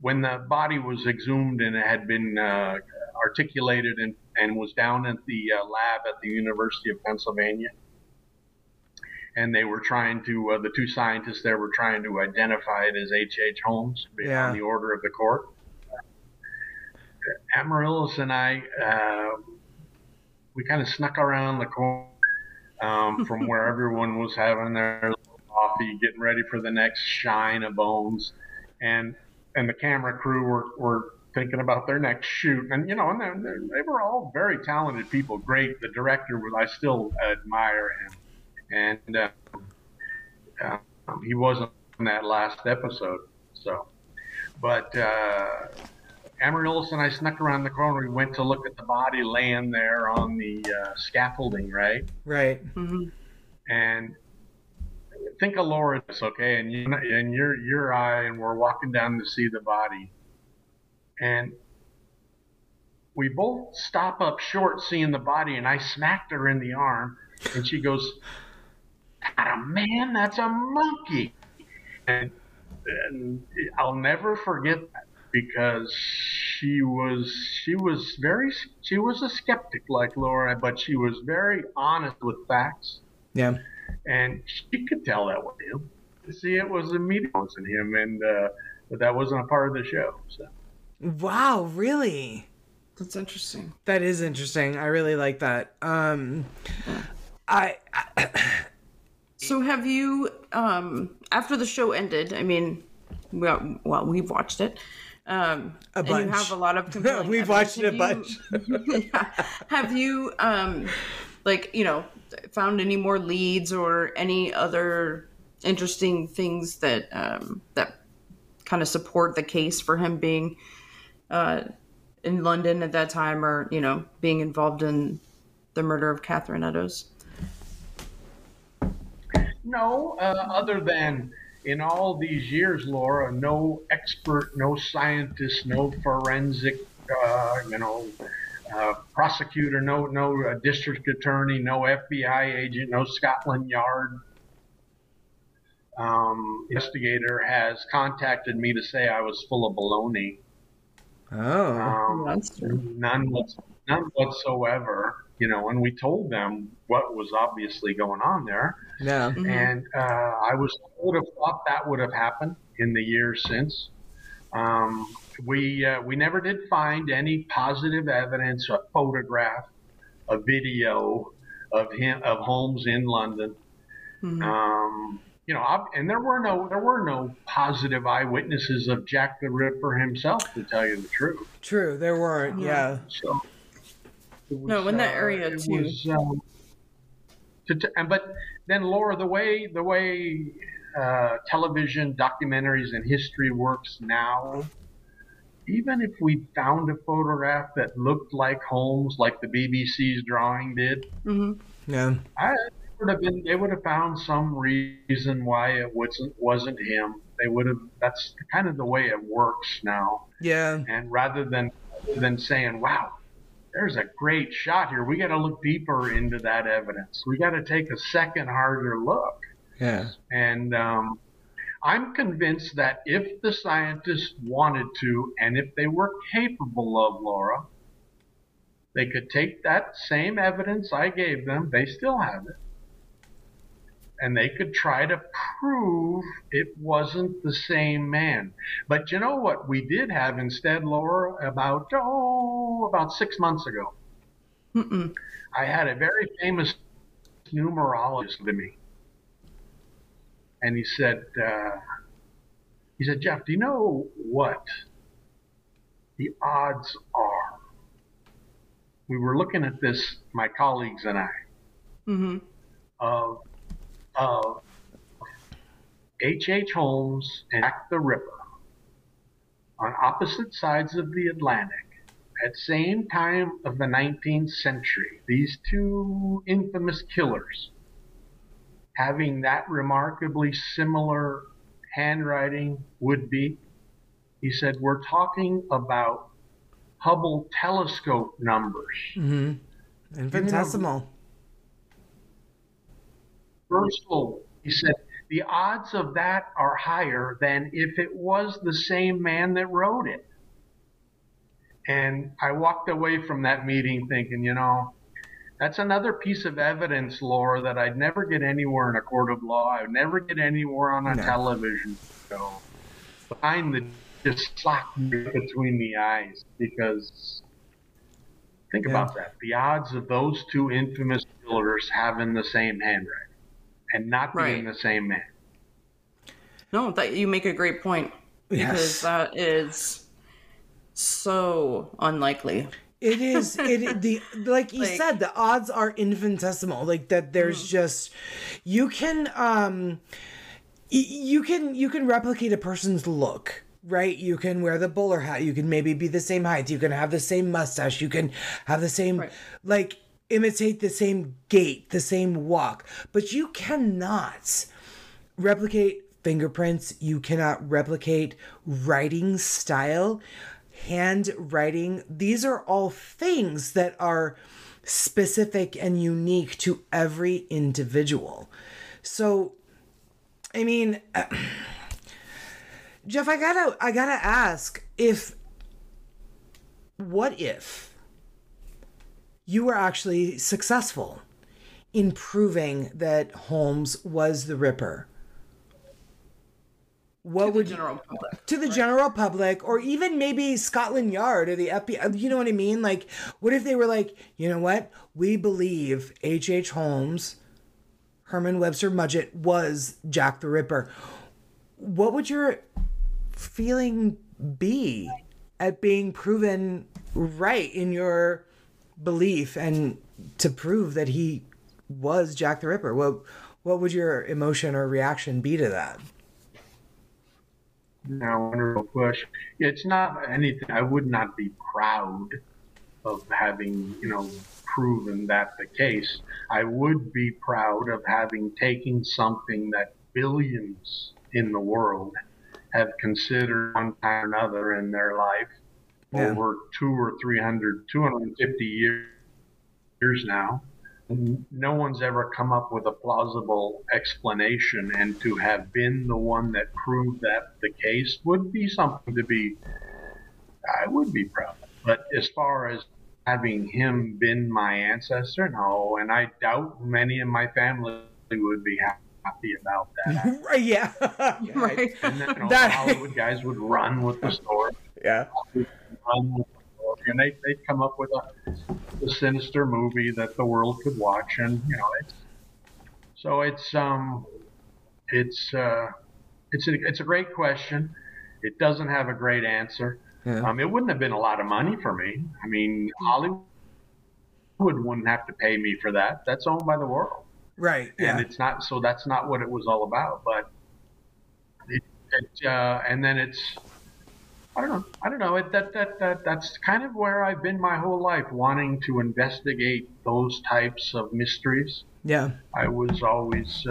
when the body was exhumed and it had been articulated and was down at the lab at the University of Pennsylvania, and they were trying to, the two scientists there were trying to identify it as H.H. Holmes on the order of the court. Amaryllis and I, we kind of snuck around the corner from where everyone was having their little coffee, getting ready for the next shine of bones. And the camera crew were thinking about their next shoot. And, you know, and they were all very talented people. Great. The director, I still admire him. And he wasn't in that last episode. So, but Amaryllis and I snuck around the corner. We went to look at the body laying there on the scaffolding, right? Right. Mm-hmm. And think of Laura, okay? And you're we're walking down to see the body, and we both stop up short seeing the body, and I smacked her in the arm, and she goes, "God, man, that's a monkey." And I'll never forget that, because she was a skeptic like Laura, but she was very honest with facts. Yeah. And she could tell that with him. See, it was immediate in him, and but that wasn't a part of the show. So. Wow, really? That's interesting. That is interesting. I really like that. So have you, after the show ended, I mean, well, we've watched it. A bunch. And you have a lot of compelling We've watched it a bunch. Have you, found any more leads or any other interesting things that that kind of support the case for him being in London at that time, or, you know, being involved in the murder of Catherine Eddowes? No, other than in all these years, Laura, no expert, no scientist, no forensic, prosecutor, no district attorney, no FBI agent, no Scotland Yard investigator has contacted me to say I was full of baloney. Oh, that's true. None whatsoever, you know, and we told them what was obviously going on there. Yeah. Mm-hmm. And would have thought that would have happened in the years since. We never did find any positive evidence, a photograph, a video of Holmes in London. Mm-hmm. And there were no positive eyewitnesses of Jack the Ripper himself, to tell you the truth. True, there weren't. Yeah. So it was, in that area it too. Was, but then, Laura, the way television, documentaries, and history works now, even if we found a photograph that looked like Holmes, like the BBC's drawing did, mm-hmm. Yeah. They would have found some reason why it wasn't him. They would have. That's kind of the way it works now. Yeah. And rather than saying, "Wow, there's a great shot here. We got to look deeper into that evidence. We got to take a second, harder look. Yeah. And I'm convinced that if the scientists wanted to, and if they were capable of, Laura, they could take that same evidence I gave them. They still have it. And they could try to prove it wasn't the same man. But you know what we did have instead, Laura, about 6 months ago? I had a very famous numerologist with me. And he said, Jeff, do you know what the odds are? We were looking at this, my colleagues and I, of H.H. Holmes and Jack the Ripper on opposite sides of the Atlantic at same time of the 19th century, these two infamous killers having that remarkably similar handwriting would be, he said, we're talking about Hubble telescope numbers. Infinitesimal. He said, the odds of that are higher than if it was the same man that wrote it. And I walked away from that meeting thinking, you know, that's another piece of evidence, Laura, that I'd never get anywhere in a court of law. I'd never get anywhere on a television show. Behind the just slack between the eyes, because think about that. The odds of those two infamous killers having the same handwriting. And not being the same man. No, that you make a great point. Because that is so unlikely. It is. Like you said, the odds are infinitesimal. Like that there's just, you can replicate a person's look. Right, you can wear the bowler hat. You can maybe be the same height. You can have the same mustache. You can have the same like. Imitate the same gait, the same walk, but you cannot replicate fingerprints. You cannot replicate writing style, handwriting. These are all things that are specific and unique to every individual. So, I mean, Jeff, I gotta ask what if you were actually successful in proving that Holmes was the Ripper. To the general public, or even maybe Scotland Yard or the FBI, you know what I mean? Like, what if they were like, you know what? We believe H.H. Holmes, Herman Webster Mudgett was Jack the Ripper. What would your feeling be at being proven right in your belief and to prove that he was Jack the Ripper? What would your emotion or reaction be to that? No, wonderful question. It's not anything. I would not be proud of having, proven that the case. I would be proud of having taken something that billions in the world have considered one time or another in their life. Over 250 years now, no one's ever come up with a plausible explanation, and to have been the one that proved that the case would be something to be, I would be proud of. But as far as having him been my ancestor, no, and I doubt many in my family would be happy about that. And then, Hollywood guys would run with the story. And they'd come up with a sinister movie that the world could watch, and it's a great question. It doesn't have a great answer. It wouldn't have been a lot of money for me. I mean, Hollywood wouldn't have to pay me for that. That's owned by the world, and it's not. So that's not what it was all about. But I don't know. That's kind of where I've been my whole life, wanting to investigate those types of mysteries. Yeah. I was always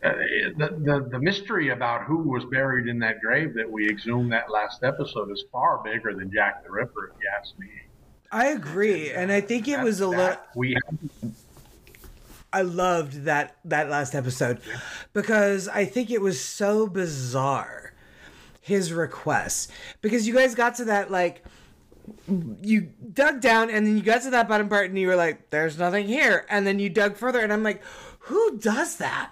the mystery about who was buried in that grave that we exhumed that last episode is far bigger than Jack the Ripper, if you ask me. I agree, and I think it was a little. I loved that last episode because I think it was so bizarre, his request, because you guys got to that, like, you dug down and then you got to that bottom part and you were like, there's nothing here, and then you dug further and I'm like, who does that?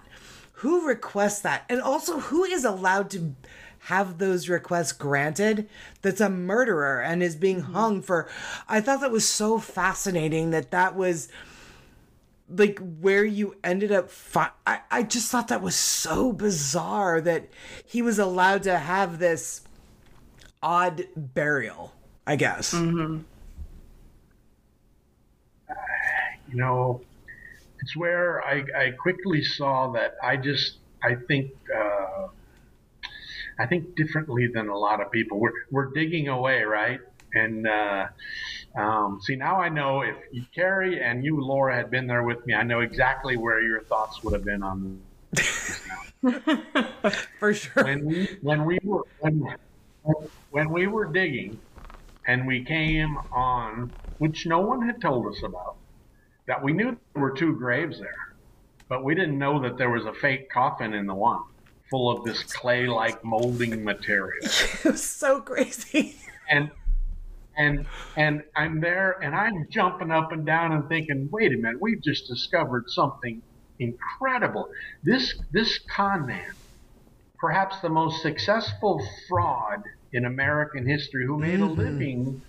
Who requests that? And also, who is allowed to have those requests granted, that's a murderer and is being hung for? I thought that was so fascinating that was like where you ended up. I just thought that was so bizarre that he was allowed to have this odd burial, I guess. Mm-hmm. You know, it's where I quickly saw that I think differently than a lot of people. We're digging away, right? And see, now I know if Carrie and you, Laura, had been there with me, I know exactly where your thoughts would have been on this. For sure. When we were digging, and we came on, which no one had told us about, that we knew there were two graves there, but we didn't know that there was a fake coffin in the one, full of this clay-like molding material. It was so crazy. And I'm there, and I'm jumping up and down and thinking, wait a minute, we've just discovered something incredible. This con man, perhaps the most successful fraud in American history, who made a living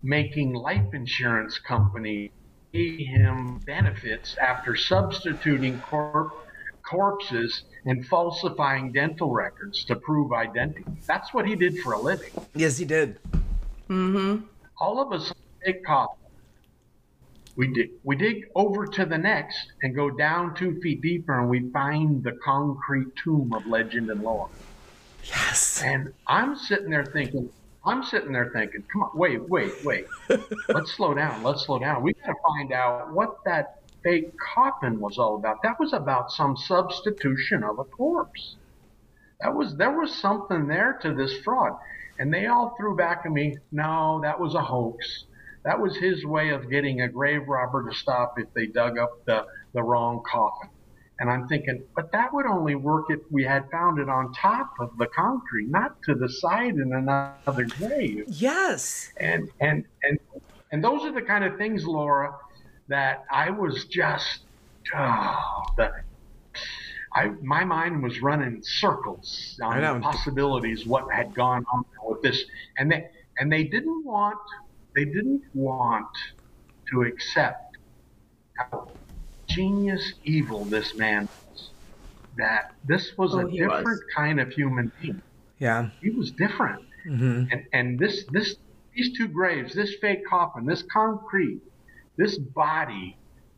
making life insurance companies pay him benefits after substituting corpses and falsifying dental records to prove identity. That's what he did for a living. Yes, he did. Mm-hmm. All of us take coffin. We dig over to the next and go down 2 feet deeper, and we find the concrete tomb of legend and lore. Yes. And I'm sitting there thinking, come on, wait. Let's slow down. We got to find out what that fake coffin was all about. That was about some substitution of a corpse. There was something there to this fraud. And they all threw back at me, no, that was a hoax. That was his way of getting a grave robber to stop if they dug up the wrong coffin. And I'm thinking, but that would only work if we had found it on top of the concrete, not to the side in another grave. Yes. And those are the kind of things, Laura, that I was just, my mind was running circles on the possibilities, what had gone on with this. And they didn't want to accept how genius evil this man was, that this was a different kind of human being. Yeah. He was different. Mm-hmm. And these two graves, this fake coffin, this concrete, this body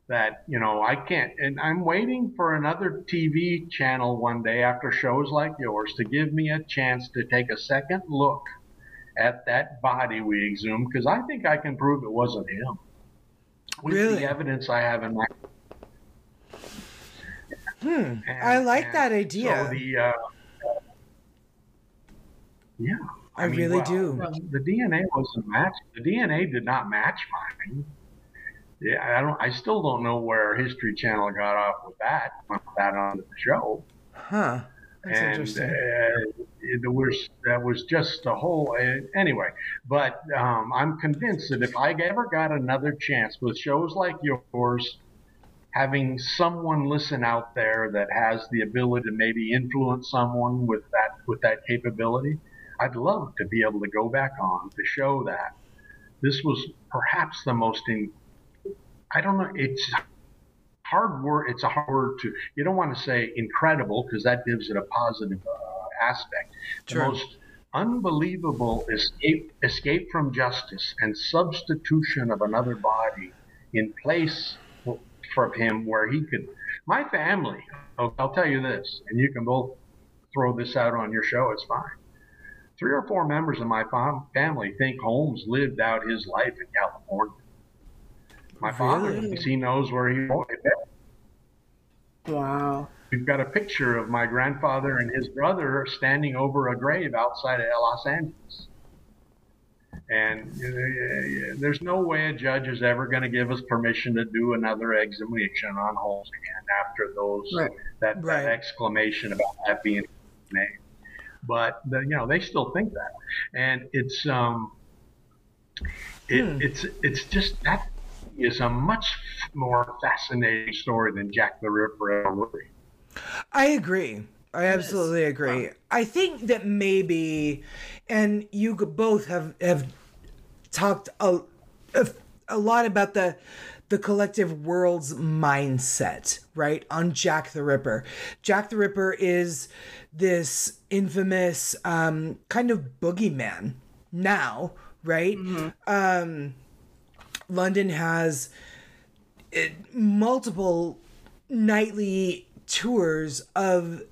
that, you know, I can't, and I'm waiting for another TV channel one day after shows like yours to give me a chance to take a second look at that body we exhumed, because I think I can prove it wasn't him. With the evidence I have in my. I like that idea. So yeah. I really do. The DNA wasn't matched. The DNA did not match mine. Yeah, I still don't know where History Channel got off with that. Put that on the show. Huh. That's interesting. That was just the whole. Anyway, but I'm convinced that if I ever got another chance with shows like yours, having someone listen out there that has the ability to maybe influence someone with that capability, I'd love to be able to go back on to show that this was perhaps the most I don't know. It's hard word. It's a hard word to. You don't want to say incredible because that gives it a positive aspect. Sure. The most unbelievable escape from justice and substitution of another body in place for him, where he could. My family. I'll tell you this, and you can both throw this out on your show. It's fine. 3 or 4 members of my family think Holmes lived out his life in California. My father, because he knows where he was. Wow. We've got a picture of my grandfather and his brother standing over a grave outside of Los Angeles. And there's no way a judge is ever going to give us permission to do another examination on Holmes again after those that exclamation about that being made. But the, you know, they still think that, and it's it's just that is a much more fascinating story than Jack the Ripper ever would be. I agree. I absolutely agree. I think that maybe, and you both have talked a lot about the collective world's mindset, right, on Jack the Ripper. Jack the Ripper is this infamous kind of boogeyman now, right? Mm-hmm. London has multiple nightly tours of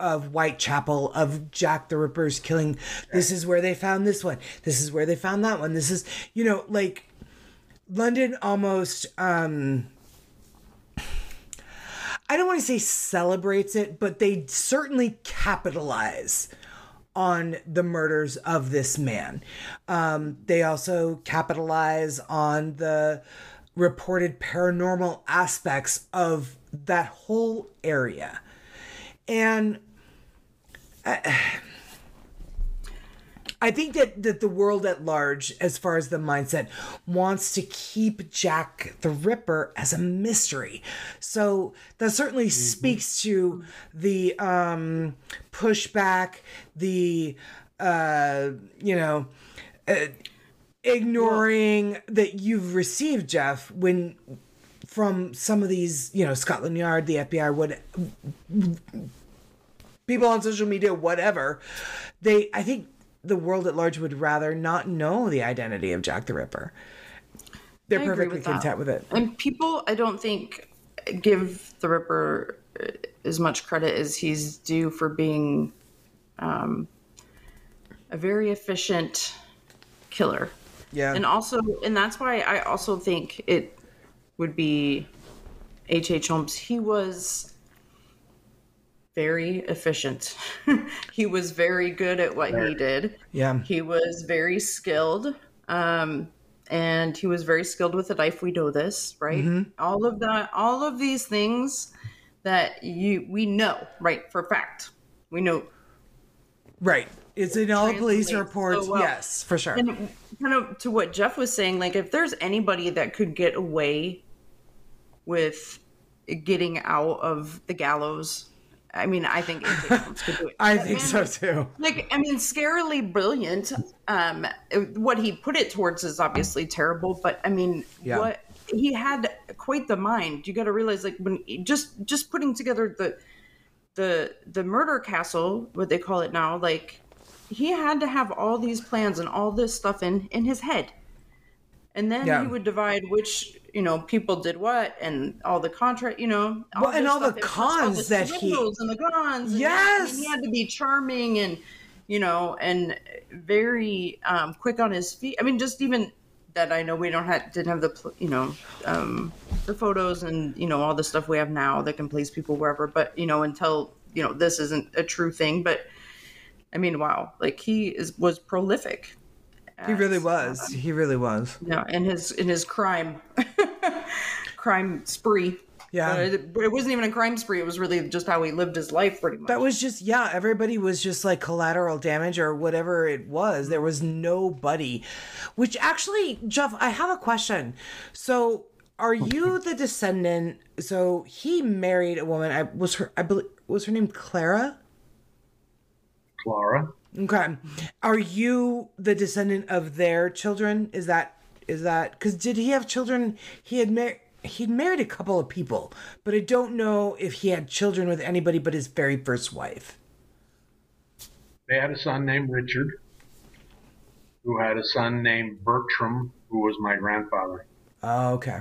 Whitechapel, of Jack the Ripper's killing. This is where they found this one. This is where they found that one. This is, you know, like London almost, I don't want to say celebrates it, but they certainly capitalize on the murders of this man. They also capitalize on the reported paranormal aspects of that whole area. And I think that the world at large, as far as the mindset, wants to keep Jack the Ripper as a mystery. So that certainly speaks to the pushback, the, you know, ignoring that you've received, Jeff, when... from some of these, you know, Scotland Yard, the FBI, what people on social media, whatever, I think the world at large would rather not know the identity of Jack the Ripper. They're perfectly content with it. And people, I don't think, give the Ripper as much credit as he's due for being a very efficient killer. Yeah. And that's why I also think it would be H.H. Holmes. He was very efficient. He was very good at what he did. Yeah. He was very skilled. And he was very skilled with a knife. We know this, right? Mm-hmm. All of that, all of these things that we know, right? For a fact, we know. Right. It's in all police reports. So, yes, for sure. And kind of to what Jeff was saying, like if there's anybody that could get away with getting out of the gallows, I mean, I think H.H. Holmes could do it. I think so too. Like, I mean, scarily brilliant. What he put it towards is obviously terrible, but I mean, what he had quite the mind. You got to realize, like, when just putting together the murder castle, what they call it now, like he had to have all these plans and all this stuff in his head, and then he would divide which, you know, people did what and all the contract, you know, all and all the cons that he and the cons. Yes, and he had to be charming and, you know, and very quick on his feet. I mean, just even that, I know we didn't have the, you know, the photos and, you know, all the stuff we have now that can place people wherever, but, you know, until, you know, this isn't a true thing, but I mean, wow, like he was prolific. He really was. He really was. Yeah. And in his crime spree. Yeah. It wasn't even a crime spree. It was really just how he lived his life pretty much. That was just, everybody was just like collateral damage or whatever it was. There was nobody, which actually, Jeff, I have a question. So are you the descendant? So he married a woman. Was her name Clara? Clara. Okay. Are you the descendant of their children? Is that, cause did he have children? He'd married a couple of people, but I don't know if he had children with anybody but his very first wife. They had a son named Richard, who had a son named Bertram, who was my grandfather. Oh, okay.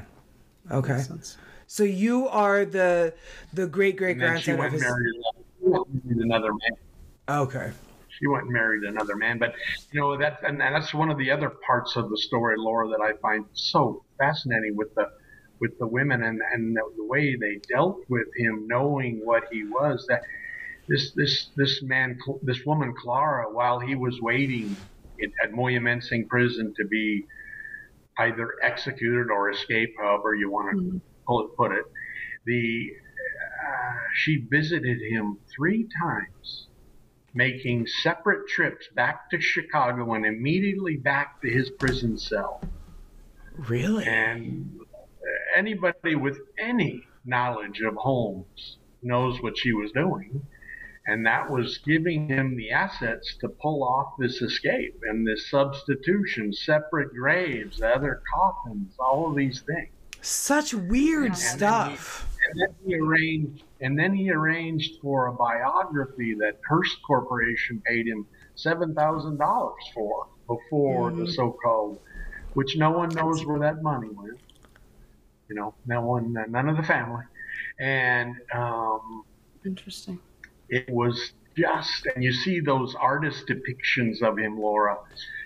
Okay. That makes sense. So you are the great-great-grandson of his... She went and married another man. Okay. She went and married another man. But, you know, that's one of the other parts of the story, Laura, that I find so fascinating with the women and the way they dealt with him, knowing what he was, that this woman, Clara, while he was waiting at Moyamensing Prison to be either executed or escape, however you want to put it. She visited him 3 times, making separate trips back to Chicago and immediately back to his prison cell. Really? And anybody with any knowledge of Holmes knows what she was doing. And that was giving him the assets to pull off this escape and this substitution, separate graves, other coffins, all of these things. Such weird stuff. And then he arranged for a biography that Hearst Corporation paid him $7,000 for before the so-called, which no one knows where that money went. You know, no one, none of the family. And interesting. It was just, and you see those artist depictions of him, Laura,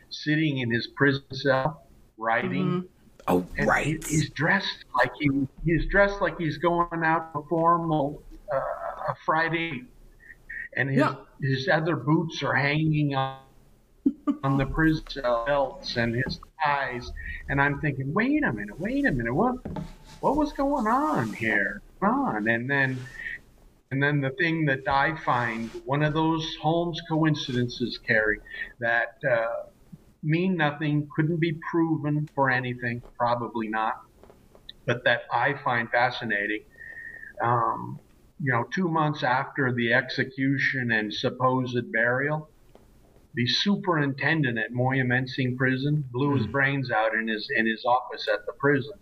sitting in his prison cell, writing. Oh, and right. He's dressed like he's going out to perform a Friday, and his other boots are hanging on the prison cell belts and his ties. And I'm thinking, wait a minute, what was going on here? And then the thing that I find, one of those Holmes coincidences, Carrie, that mean nothing, couldn't be proven for anything, probably not, but that I find fascinating. 2 months after the execution and supposed burial, the superintendent at Moyamensing Prison blew his brains out in his office at the prison.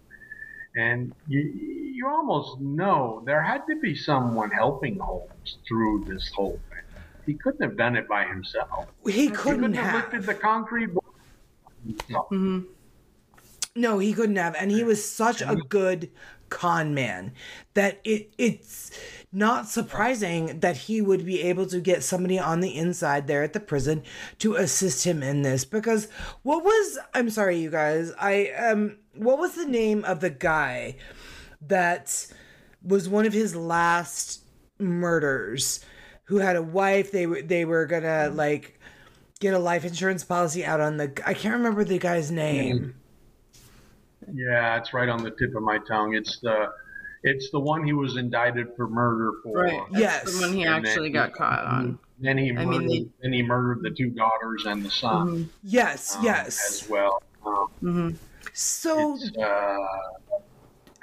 And you almost know there had to be someone helping Holmes through this whole thing. He couldn't have done it by himself. He couldn't have lifted the concrete block. No, he couldn't have. And he was such a good con man that it's not surprising that he would be able to get somebody on the inside there at the prison to assist him in this. Because I'm sorry, you guys, what was the name of the guy that was one of his last murders who had a wife? They were gonna like get a life insurance policy out on the, I can't remember the guy's name. Yeah, it's right on the tip of my tongue. It's the one he was indicted for murder for. Right. Yes. That's the one he actually got caught on. Then he murdered the 2 daughters and the son. Yes. Yes. As well. So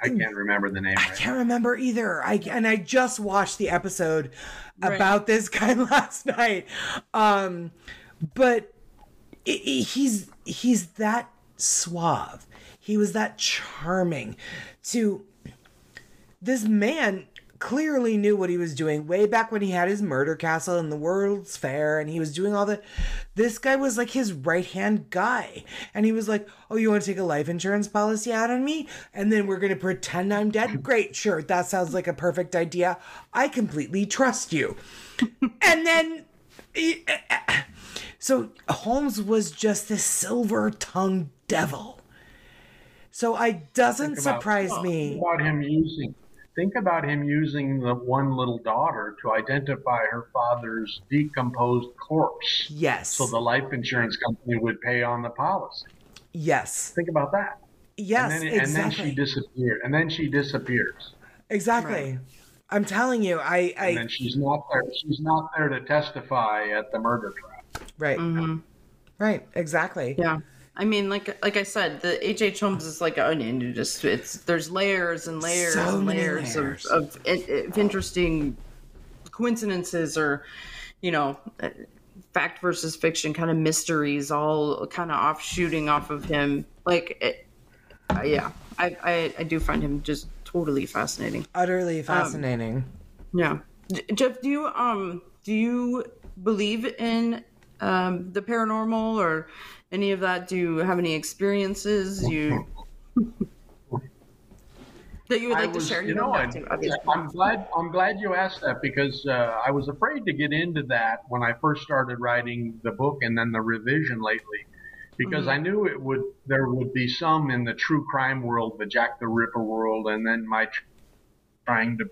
I can't remember the name. I can't remember either. I just watched the episode about this guy last night. But he's that suave. He was that charming to this man. Clearly knew what he was doing way back when he had his murder castle and the World's Fair, and he was doing all that. This guy was like his right-hand guy, and he was like, "Oh, you want to take a life insurance policy out on me? And then we're going to pretend I'm dead? Great, sure. That sounds like a perfect idea. I completely trust you." And then... So Holmes was just this silver-tongued devil. So it doesn't surprise me. Think about him using the one little daughter to identify her father's decomposed corpse. Yes. So the life insurance company would pay on the policy. Yes. Think about that. Yes, exactly. And then she disappeared. And then she disappears. Exactly. Right. I'm telling you, and then she's not there. She's not there to testify at the murder trial. Right. Mm-hmm. Right. Exactly. Yeah. I mean, like I said, the H.H. Holmes is like an onion. There's layers and layers and layers. Of interesting coincidences, or fact versus fiction kind of mysteries, all kind of offshooting off of him. I do find him just totally fascinating, utterly fascinating. Jeff, do you believe in the paranormal or any of that? Do you have any experiences that you would like to share? I'm glad you asked that, because I was afraid to get into that when I first started writing the book and then the revision lately, because I knew there would be some in the true crime world, the Jack the Ripper world, and then my trying to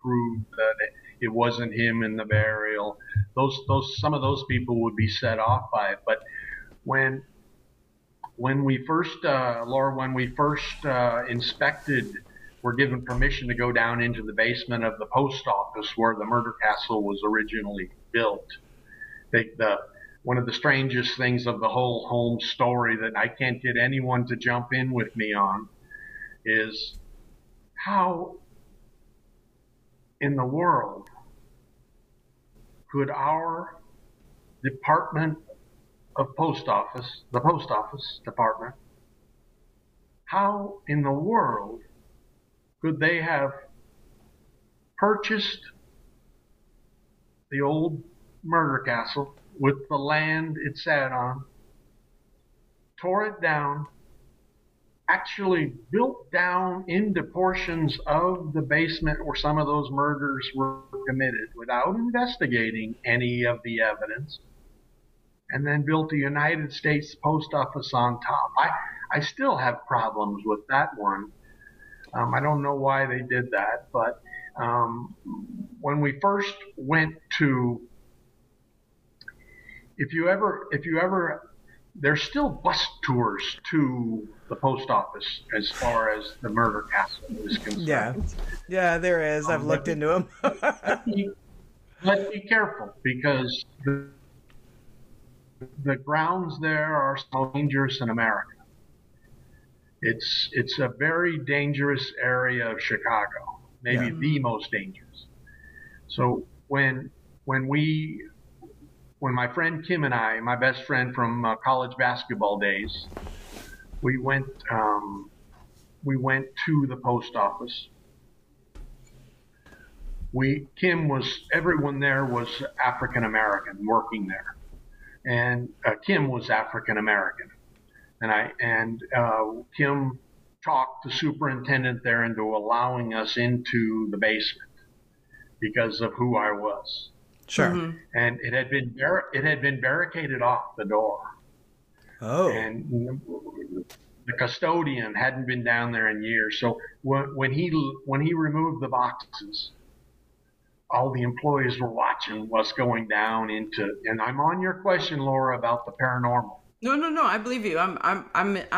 prove that it wasn't him in the burial. Some of those people would be set off by it, but When we first inspected, were given permission to go down into the basement of the post office where the murder castle was originally built. One of the strangest things of the whole Holmes story that I can't get anyone to jump in with me on is how in the world could our department of post office, the post office department, how in the world could they have purchased the old murder castle with the land it sat on, tore it down, actually built down into portions of the basement where some of those murders were committed without investigating any of the evidence, and then built a United States post office on top? I still have problems with that one. I don't know why they did that, but when we first went to, if you ever, there's still bus tours to the post office as far as the murder castle is concerned. Yeah, there is. I've looked into them. Let's be careful, because the grounds there are so dangerous in America. It's a very dangerous area of Chicago, maybe the most dangerous. So when my friend Kim and I, my best friend from college basketball days, we went to the post office. Everyone there was African American working there, and Kim was African American. And Kim talked the superintendent there into allowing us into the basement because of who I was. Sure. Mm-hmm. And it had been barricaded off the door. Oh. And the custodian hadn't been down there in years. So when he removed the boxes, all the employees were watching what's going down into. And I'm on your question, Laura, about the paranormal. No, I believe you. I'm invested.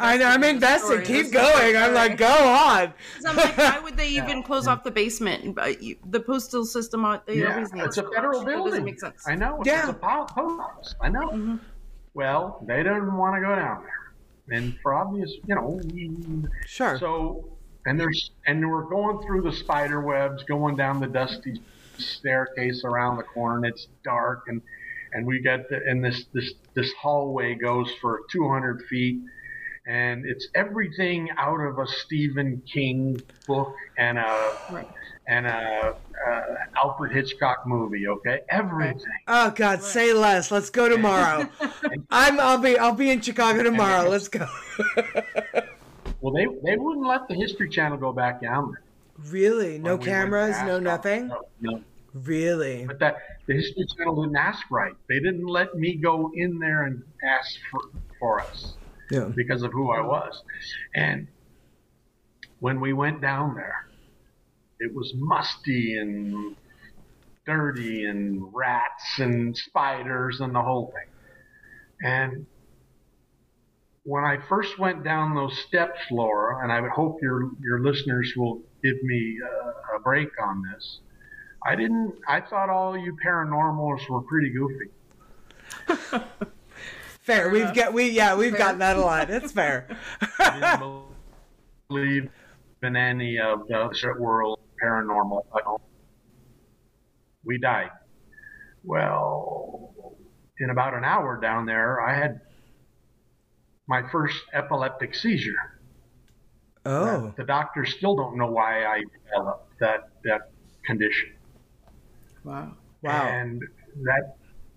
I know, I'm invested. Keep going. I'm like, go on. I'm like, why would they even close off the basement? The postal system, always need it's a federal building. It doesn't make sense. I know. It's a post office. I know. Mm-hmm. Well, they didn't want to go down there, and for obvious, sure. So, and we're going through the spider webs, going down the dusty staircase around the corner, and it's dark, and we got this hallway goes for 200 feet, and it's everything out of a Stephen King book and a Alfred Hitchcock movie. Okay, everything. Oh God, say less. Let's go tomorrow. I'll be in Chicago tomorrow. Let's go. Well, they wouldn't let the History Channel go back down there. Really? No cameras? No nothing? No. Really? But the History Channel didn't ask right. They didn't let me go in there and ask for us because of who I was. And when we went down there, it was musty and dirty and rats and spiders and the whole thing. And when I first went down those steps, Laura, and I would hope your listeners will give me a break on this, I thought all you paranormals were pretty goofy. Fair. We've gotten that a lot. It's fair. I didn't believe in any of the world paranormal. We died. Well, in about an hour down there, I had my first epileptic seizure. Oh. The doctors still don't know why I developed that condition. Wow. And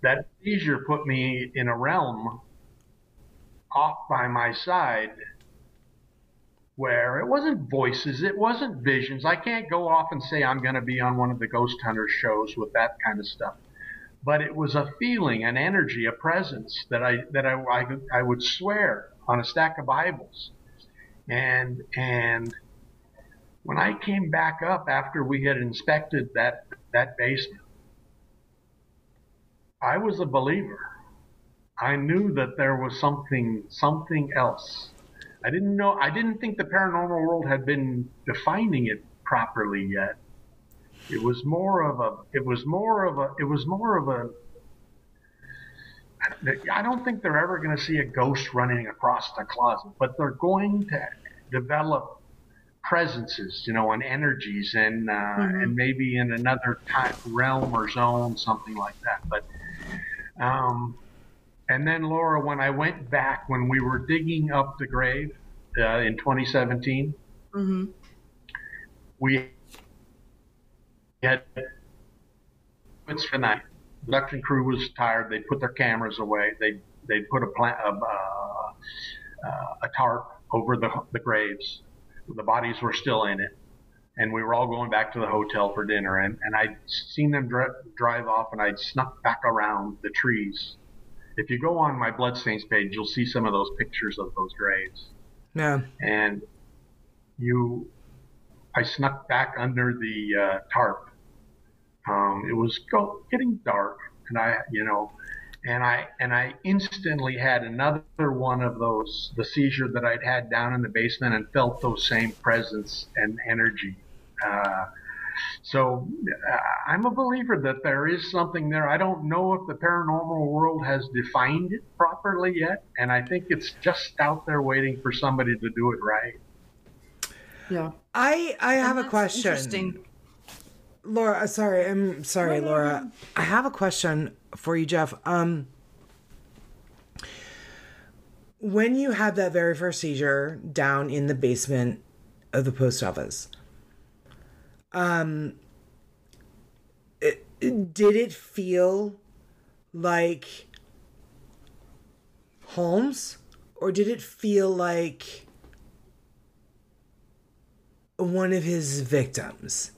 that seizure put me in a realm off by my side where it wasn't voices, it wasn't visions. I can't go off and say I'm going to be on one of the Ghost Hunter shows with that kind of stuff. But it was a feeling, an energy, a presence that I would swear on a stack of Bibles. And when I came back up after we had inspected that basement, I was a believer. I knew that there was something else. I didn't think the paranormal world had been defining it properly yet. It was more of a I don't think they're ever going to see a ghost running across the closet, but they're going to develop presences, you know, and energies, and and maybe in another type realm or zone, something like that. But and then, Laura, when I went back, when we were digging up the grave in 2017, we had it's for night. Production crew was tired. They put their cameras away. They put a tarp over the graves. The bodies were still in it, and we were all going back to the hotel for dinner. And I'd seen them drive off, and I'd snuck back around the trees. If you go on my Bloodstains page, you'll see some of those pictures of those graves. Yeah. And I snuck back under the tarp. It was getting dark, and I instantly had another one of those, the seizure that I'd had down in the basement, and felt those same presence and energy. So I'm a believer that there is something there. I don't know if the paranormal world has defined it properly yet, and I think it's just out there waiting for somebody to do it right. Yeah. I have a question. Interesting. Laura, sorry. I'm sorry, Laura. I have a question for you, Jeff. When you had that very first seizure down in the basement of the post office, did it feel like Holmes, or did it feel like one of his victims?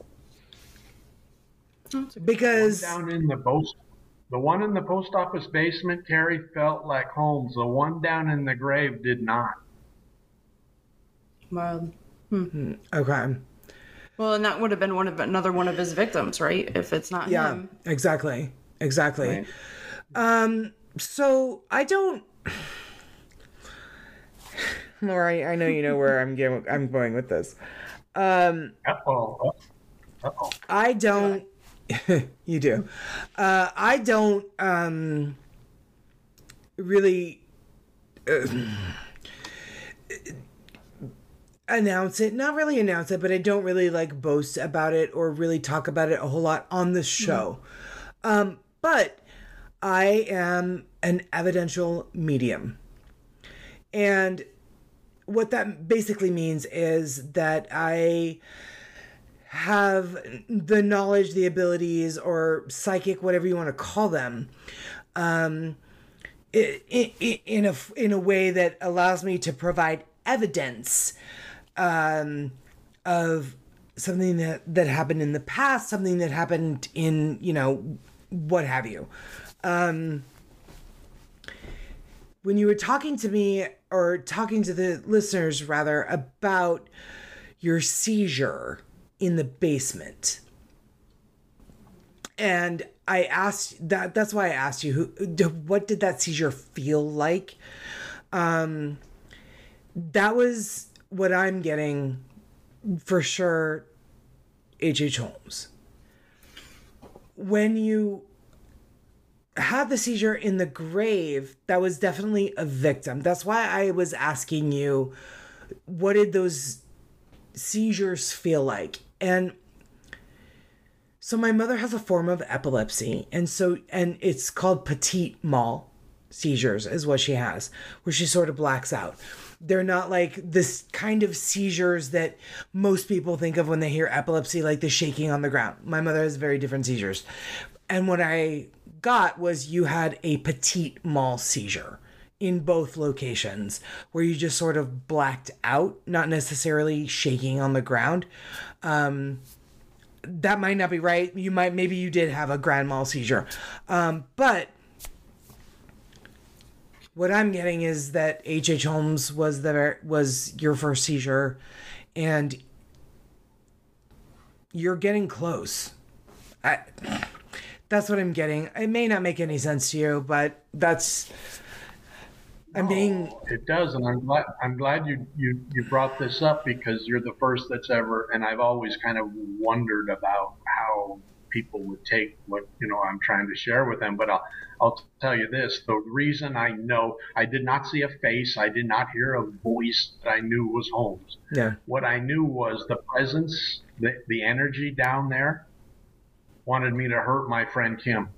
Because the one in the post office basement, Carrie, felt like Holmes. The one down in the grave did not. Well, okay. Well, and that would have been another one of his victims, right? If it's not him. Yeah, exactly. Right. So I don't. Lori, I know you know where I'm going with this. Uh-oh. I don't. You do. I don't really announce it. Not really announce it, but I don't really like boast about it or really talk about it a whole lot on the show. But I am an evidential medium. And what that basically means is that I have the knowledge, the abilities, or psychic, whatever you want to call them, in a way that allows me to provide evidence of something that happened in the past, something that happened in, you know, what have you. When you were talking to me, or talking to the listeners rather, about your seizure in the basement, and I asked that's why I asked you what did that seizure feel like. That was what I'm getting for sure, H.H. Holmes. When you had the seizure in the grave, that was definitely a victim. That's why I was asking you, what did those seizures feel like? And so my mother has a form of epilepsy, and it's called petit mal seizures is what she has, where she sort of blacks out. They're not like this kind of seizures that most people think of when they hear epilepsy, like the shaking on the ground. My mother has very different seizures. And what I got was you had a petit mal seizure in both locations, where you just sort of blacked out, not necessarily shaking on the ground. That might not be right. Maybe you did have a grand mal seizure. But what I'm getting is that H.H. Holmes was your first seizure, and you're getting close. That's what I'm getting. It may not make any sense to you, but that's I mean, it does, and I'm glad you brought this up, because you're the first that's ever, and I've always kind of wondered about how people would take what, you know, I'm trying to share with them. But I'll tell you this: the reason I know, I did not see a face, I did not hear a voice that I knew was Holmes. Yeah. What I knew was the presence, the energy down there, wanted me to hurt my friend Kim.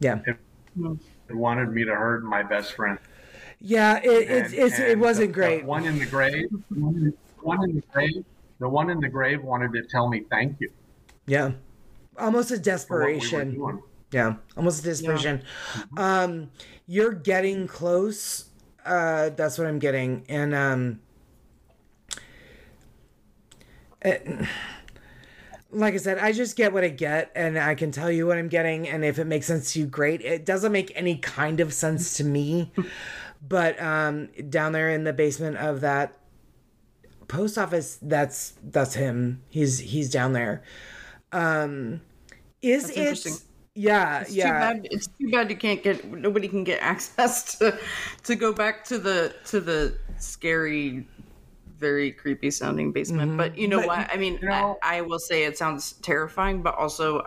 Yeah. It wanted me to hurt my best friend. Yeah, it wasn't great. The one in the grave wanted to tell me thank you. Yeah, almost a desperation. Yeah. You're getting close. That's what I'm getting, and like I said, I just get what I get, and I can tell you what I'm getting, and if it makes sense to you, great. It doesn't make any kind of sense to me, but down there in the basement of that post office, that's him. He's down there. Is it? Yeah, it's yeah. Too bad, it's too bad nobody can get access to go back to the scary, very creepy sounding basement. Mm-hmm. But you know what? I mean, you know, I will say it sounds terrifying, but also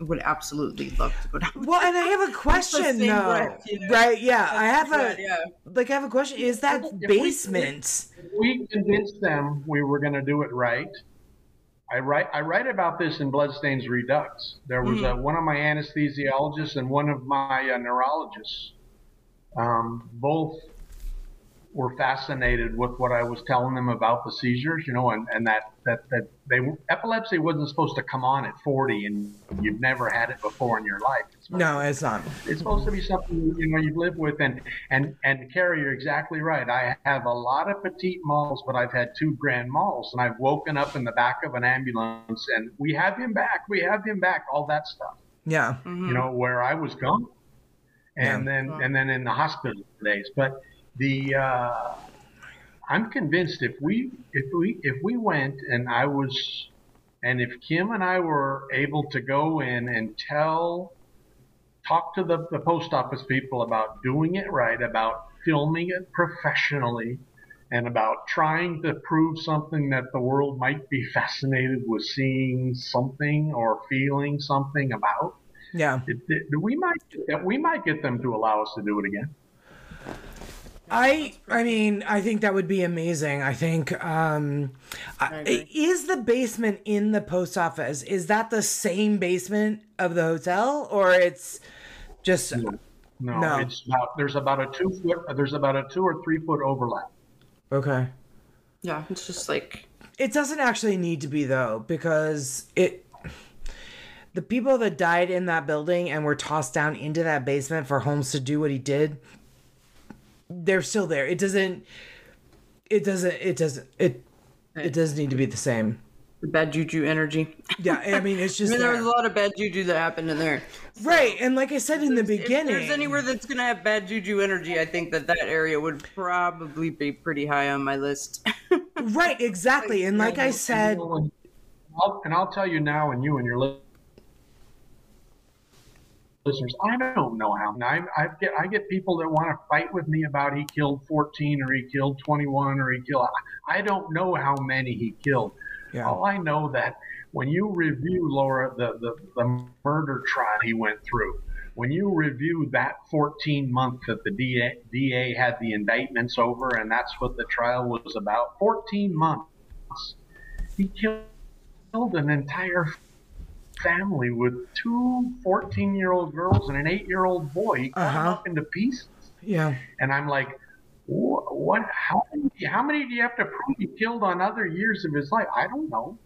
would absolutely love to go down. Well, and I have a question though. Breath, you know? Right? Yeah, I have a question. Is that if basement? If we convinced them we were going to do it right. I write about this in Bloodstains Redux. There was one of my anesthesiologists and one of my neurologists. Both were fascinated with what I was telling them about the seizures, you know, and that epilepsy wasn't supposed to come on at 40 and you've never had it before in your life. It's not. It's supposed to be something, you know, you've lived with. And Carrie, you're exactly right. I have a lot of petite malls, but I've had two grand malls, and I've woken up in the back of an ambulance and we have him back, all that stuff. Yeah. Mm-hmm. You know, where I was gone. And then in the hospital days. But I'm convinced if we went, and if Kim and I were able to go in and talk to the post office people about doing it right, about filming it professionally, and about trying to prove something that the world might be fascinated with seeing something or feeling something about. Yeah, we might get them to allow us to do it again. I mean, I think that would be amazing. I think, is the basement in the post office, is that the same basement of the hotel, or it's just... No. It's about, there's about a 2 or 3 foot overlap. Okay. Yeah. It's just like... It doesn't actually need to be though, because the people that died in that building and were tossed down into that basement for Holmes to do what he did, they're still there. It doesn't need to be the same. The bad juju energy. Yeah, I mean, it's just... I mean, there was a lot of bad juju that happened in there. So, right, and like I said in the beginning... If there's anywhere that's going to have bad juju energy, I think that area would probably be pretty high on my list. Right, exactly. And like I said... I'll tell you now, and you and your listeners, I don't know how. I get people that want to fight with me about he killed 14 or he killed 21 or he killed. I don't know how many he killed. Yeah. All I know that when you review, Laura, the murder trial he went through, when you review that 14 month that the DA had the indictments over, and that's what the trial was about, 14 months, he killed an entire family with two 14-year-old girls and an 8-year-old boy. He cut them up into pieces. Yeah. And I'm like, what? How many do you have to prove he killed on other years of his life? I don't know.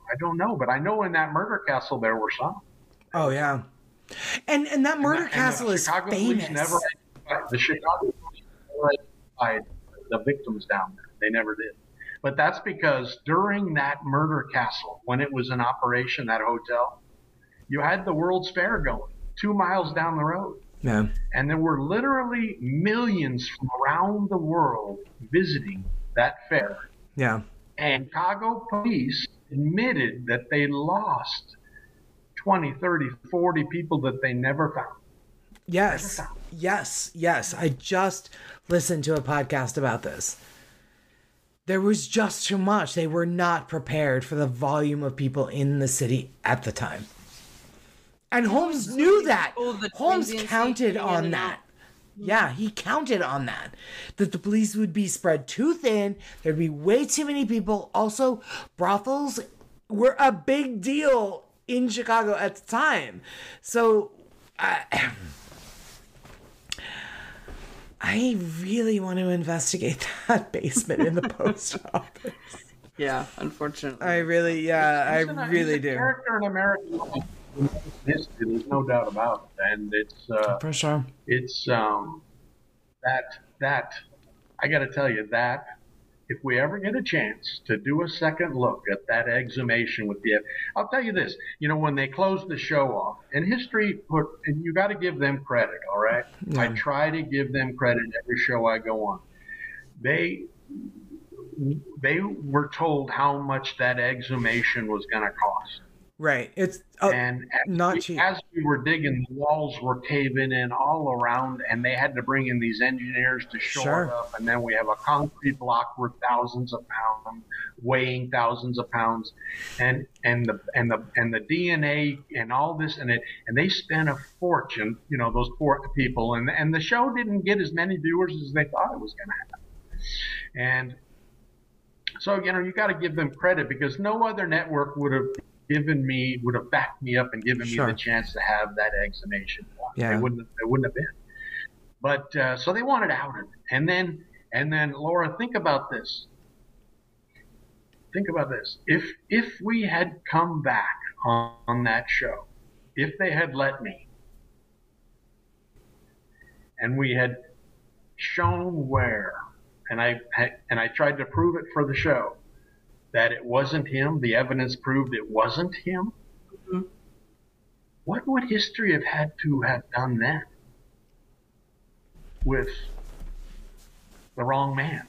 But I know in that murder castle there were some. Oh yeah. And that murder castle is famous. The Chicago police never identified the victims down there. They never did. But that's because during that murder castle, when it was in operation, that hotel, you had the World's Fair going 2 miles down the road. Yeah. And there were literally millions from around the world visiting that fair. Yeah. And Chicago police admitted that they lost 20, 30, 40 people that they never found. Yes. Yes. Yes. I just listened to a podcast about this. There was just too much. They were not prepared for the volume of people in the city at the time. And Holmes knew that. Holmes counted on that. Yeah, he counted on that the police would be spread too thin. There'd be way too many people. Also, brothels were a big deal in Chicago at the time. So I really want to investigate that basement in the post office. Yeah, unfortunately. I really do. It's a character in American life. There's no doubt about it, and it's I got to tell you that if we ever get a chance to do a second look at that exhumation with the, I'll tell you this, when they closed the show off, and history put, and you got to give them credit, all right? Yeah. I try to give them credit every show I go on. They were told how much that exhumation was going to cost. Right. It's and not cheap. As we were digging, the walls were caving in all around, and they had to bring in these engineers to shore it up. And then we have a concrete block worth thousands of pounds, weighing thousands of pounds, and the DNA and all this, and they spent a fortune. Those poor people, and the show didn't get as many viewers as they thought it was going to have. And so you got to give them credit, because no other network would have backed me up and given me the chance to have that exhumation. Yeah. They wouldn't have been. But so they wanted out of it. And then Laura, think about this. Think about this. If we had come back on that show, if they had let me, and we had shown where, and I tried to prove it for the show, that it wasn't him, the evidence proved it wasn't him, mm-hmm. What would history have had to have done then with the wrong man,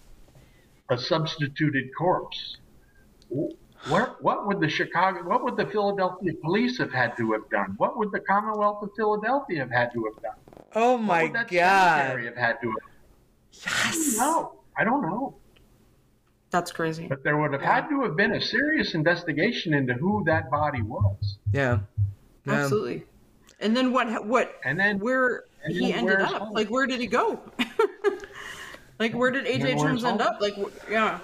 a substituted corpse? What would the Philadelphia police have had to have done? What would the Commonwealth of Philadelphia have had to have done? Oh my God. What would that secretary have had to have done? Yes. No, I don't know. That's crazy. But there would have had to have been a serious investigation into who that body was. Yeah, absolutely. And then where he ended up? Holmes. Like, where did he go? Like, where did H.H. Holmes end up? Like, yeah.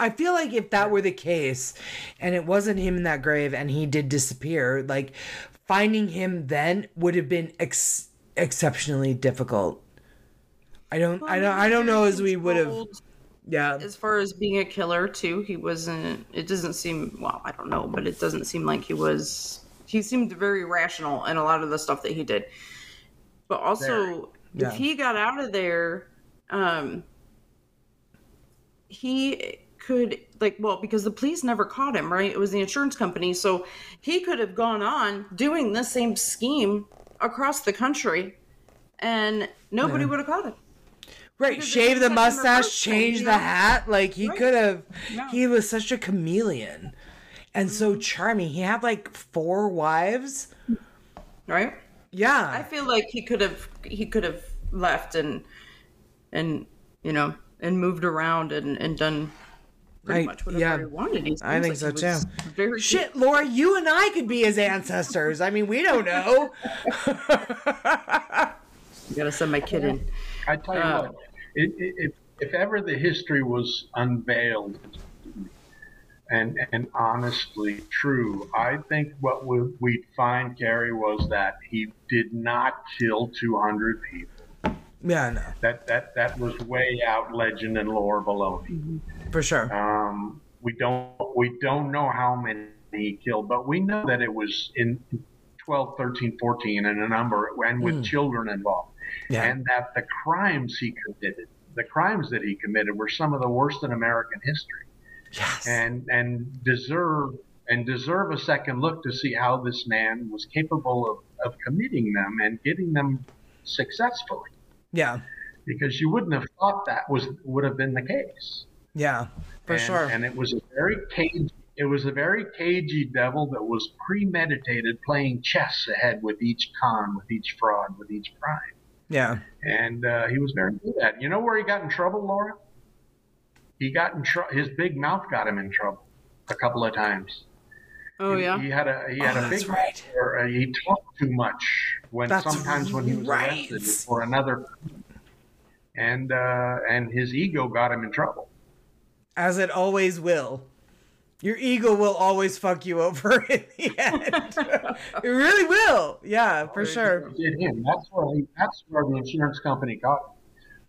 I feel like if that were the case, and it wasn't him in that grave, and he did disappear, like finding him then would have been exceptionally difficult. I don't know as we would have. Yeah. As far as being a killer too, it doesn't seem like he seemed very rational in a lot of the stuff that he did. But also, if he got out of there, he could, because the police never caught him, right? It was the insurance company. So he could have gone on doing the same scheme across the country and nobody would have caught him. Right, shave the mustache, change the hat. Like, he could have... No. He was such a chameleon. And so charming. He had, 4 wives. Right? Yeah. I feel like he could have left and moved around and done pretty much whatever he wanted. I think so, too. Shit, Laura, you and I could be his ancestors. I mean, we don't know. I gotta send my kid in. I tell you what, if ever the history was unveiled and honestly true, I think what we'd find, Carrie, was that he did not kill 200 people. Yeah, I know. That was way out legend and lore below me. For sure. We don't know how many he killed, but we know that it was in 12, 13, 14 and a number, and with children involved. Yeah. And that the crimes that he committed were some of the worst in American history. Yes. And deserve a second look to see how this man was capable of committing them and getting them successfully. Yeah. Because you wouldn't have thought that would have been the case. Yeah, for sure. And it was a very cagey It was a very cagey devil that was premeditated, playing chess ahead with each con, with each fraud, with each crime. Yeah. And he was very good at it. You know where he got in trouble, Laura? He got in trouble. His big mouth got him in trouble a couple of times. Oh, yeah? He had a big mouth. Right. Where he talked too much when he was arrested for another. And his ego got him in trouble. As it always will. Your ego will always fuck you over in the end. It really will. Yeah, for sure. That's where the insurance company got him,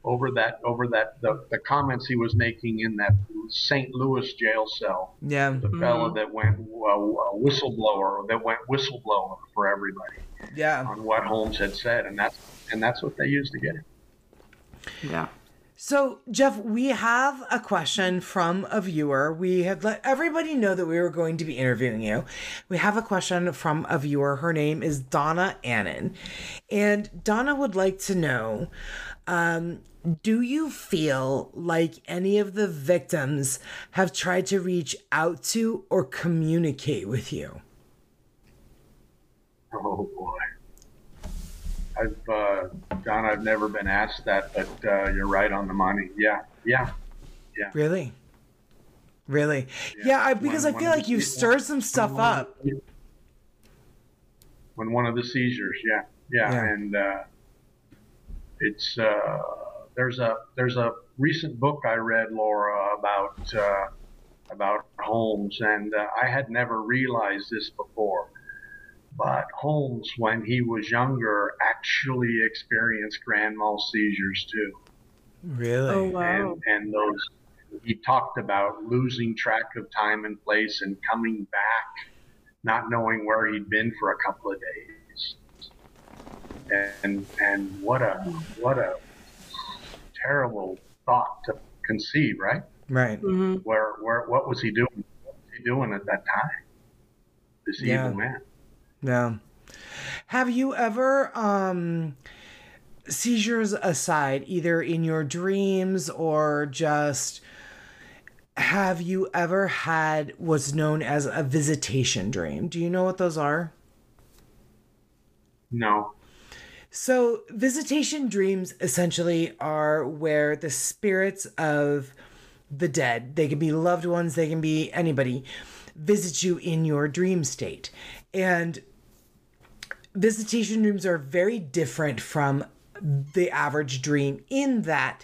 over the comments he was making in that St. Louis jail cell. Yeah. The fella that went whistleblower for everybody. Yeah. On what Holmes had said, and that's what they used to get him. Yeah. So, Jeff, we have a question from a viewer. We had let everybody know that we were going to be interviewing you. We have a question from a viewer. Her name is Donna Annan. And Donna would like to know, do you feel like any of the victims have tried to reach out to or communicate with you? Oh, boy. Don, I've never been asked that, but you're right on the money. Yeah. Really? Yeah, because I feel like you've stirred some stuff up. When one of the seizures, yeah. And it's there's a recent book I read, Laura, about Holmes, and I had never realized this before. But Holmes, when he was younger, actually experienced grand mal seizures too. Really? Oh, wow. And those, he talked about losing track of time and place and coming back, not knowing where he'd been for a couple of days. And what a terrible thought to conceive, right? Right. Mm-hmm. Where what was he doing? What was he doing at that time? This evil man. Yeah. Have you ever, seizures aside, either in your dreams or just, have you ever had what's known as a visitation dream? Do you know what those are? No. So visitation dreams essentially are where the spirits of the dead, they can be loved ones, they can be anybody, visit you in your dream state. And visitation dreams are very different from the average dream in that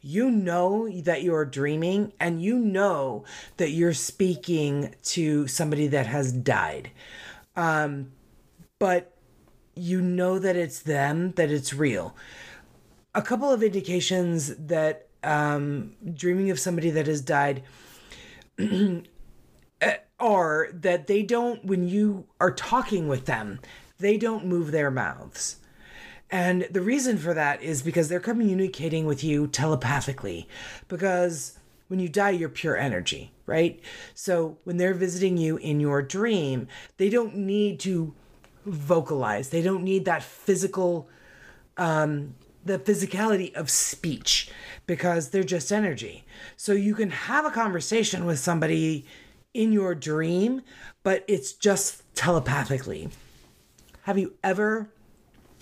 you know that you're dreaming and you know that you're speaking to somebody that has died. But you know that it's them, that it's real. A couple of indications that dreaming of somebody that has died are that they don't, when you are talking with them, they don't move their mouths. And the reason for that is because they're communicating with you telepathically, because when you die, you're pure energy, right? So when they're visiting you in your dream, they don't need to vocalize. They don't need that physical, the physicality of speech, because they're just energy. So you can have a conversation with somebody in your dream, but it's just telepathically. Have you ever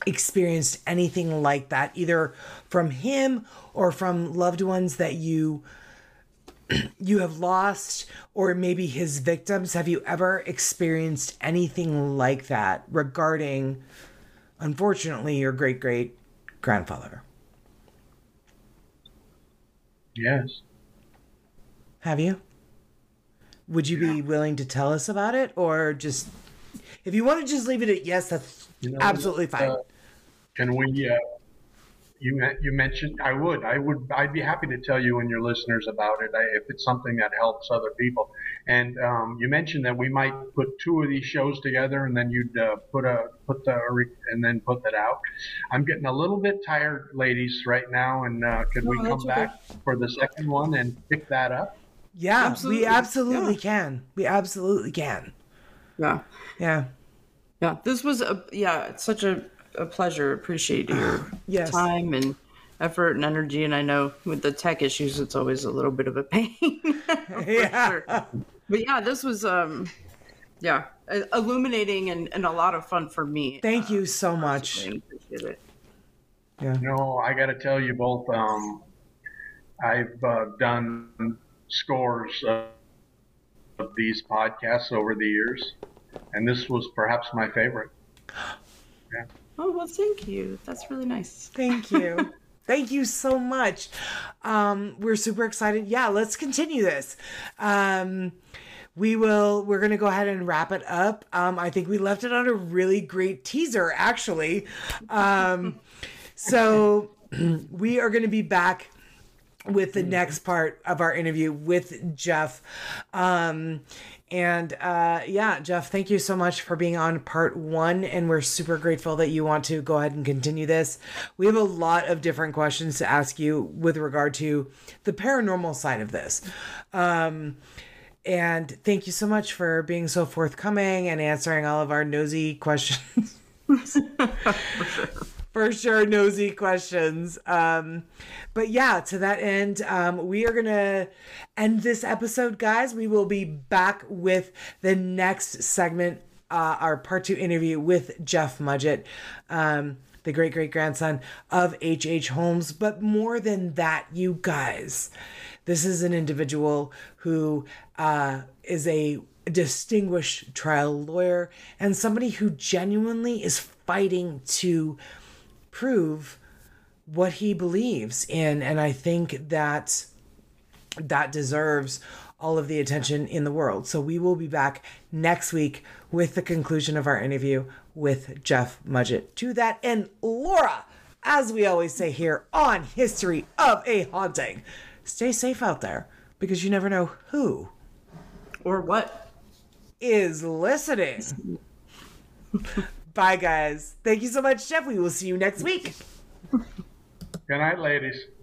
experienced anything like that, either from him or from loved ones that you have lost, or maybe his victims? Have you ever experienced anything like that regarding, unfortunately, your great-great-grandfather? Yes. Have you? Would you be willing to tell us about it, or just, if you want to just leave it at yes, that's absolutely fine. Can we? You mentioned I would. I'd be happy to tell you and your listeners about it if it's something that helps other people. And you mentioned that we might put two of these shows together, and then you'd put that out. I'm getting a little bit tired, ladies, right now, and could we come back for the second one and pick that up? Yeah, absolutely. We absolutely can. Yeah. This was it's such a pleasure. Appreciate your time and effort and energy. And I know with the tech issues, it's always a little bit of a pain. Yeah. Sure. But yeah, this was, yeah, illuminating and a lot of fun for me. Thank you so much. I appreciate it. Yeah. No, I got to tell you both, I've done scores of these podcasts over the years, and this was perhaps my favorite. Yeah. Oh, well, thank you. That's really nice. Thank you. Thank you so much. We're super excited. Yeah, let's continue this. We're going to go ahead and wrap it up. I think we left it on a really great teaser, actually. So we are going to be back with the next part of our interview with Jeff. Yeah, Jeff, thank you so much for being on part one. And we're super grateful that you want to go ahead and continue this. We have a lot of different questions to ask you with regard to the paranormal side of this. And thank you so much for being so forthcoming and answering all of our nosy questions. For sure, nosy questions. But yeah, to that end, we are going to end this episode, guys. We will be back with the next segment, our part two interview with Jeff Mudgett, the great-great-grandson of H.H. Holmes. But more than that, you guys, this is an individual who is a distinguished trial lawyer and somebody who genuinely is fighting to prove what he believes in. And I think that that deserves all of the attention in the world. So we will be back next week with the conclusion of our interview with Jeff Mudgett. To that end, Laura, as we always say here on History of a Haunting, stay safe out there, because you never know who or what is listening. Bye, guys. Thank you so much, Jeff. We will see you next week. Good night, ladies.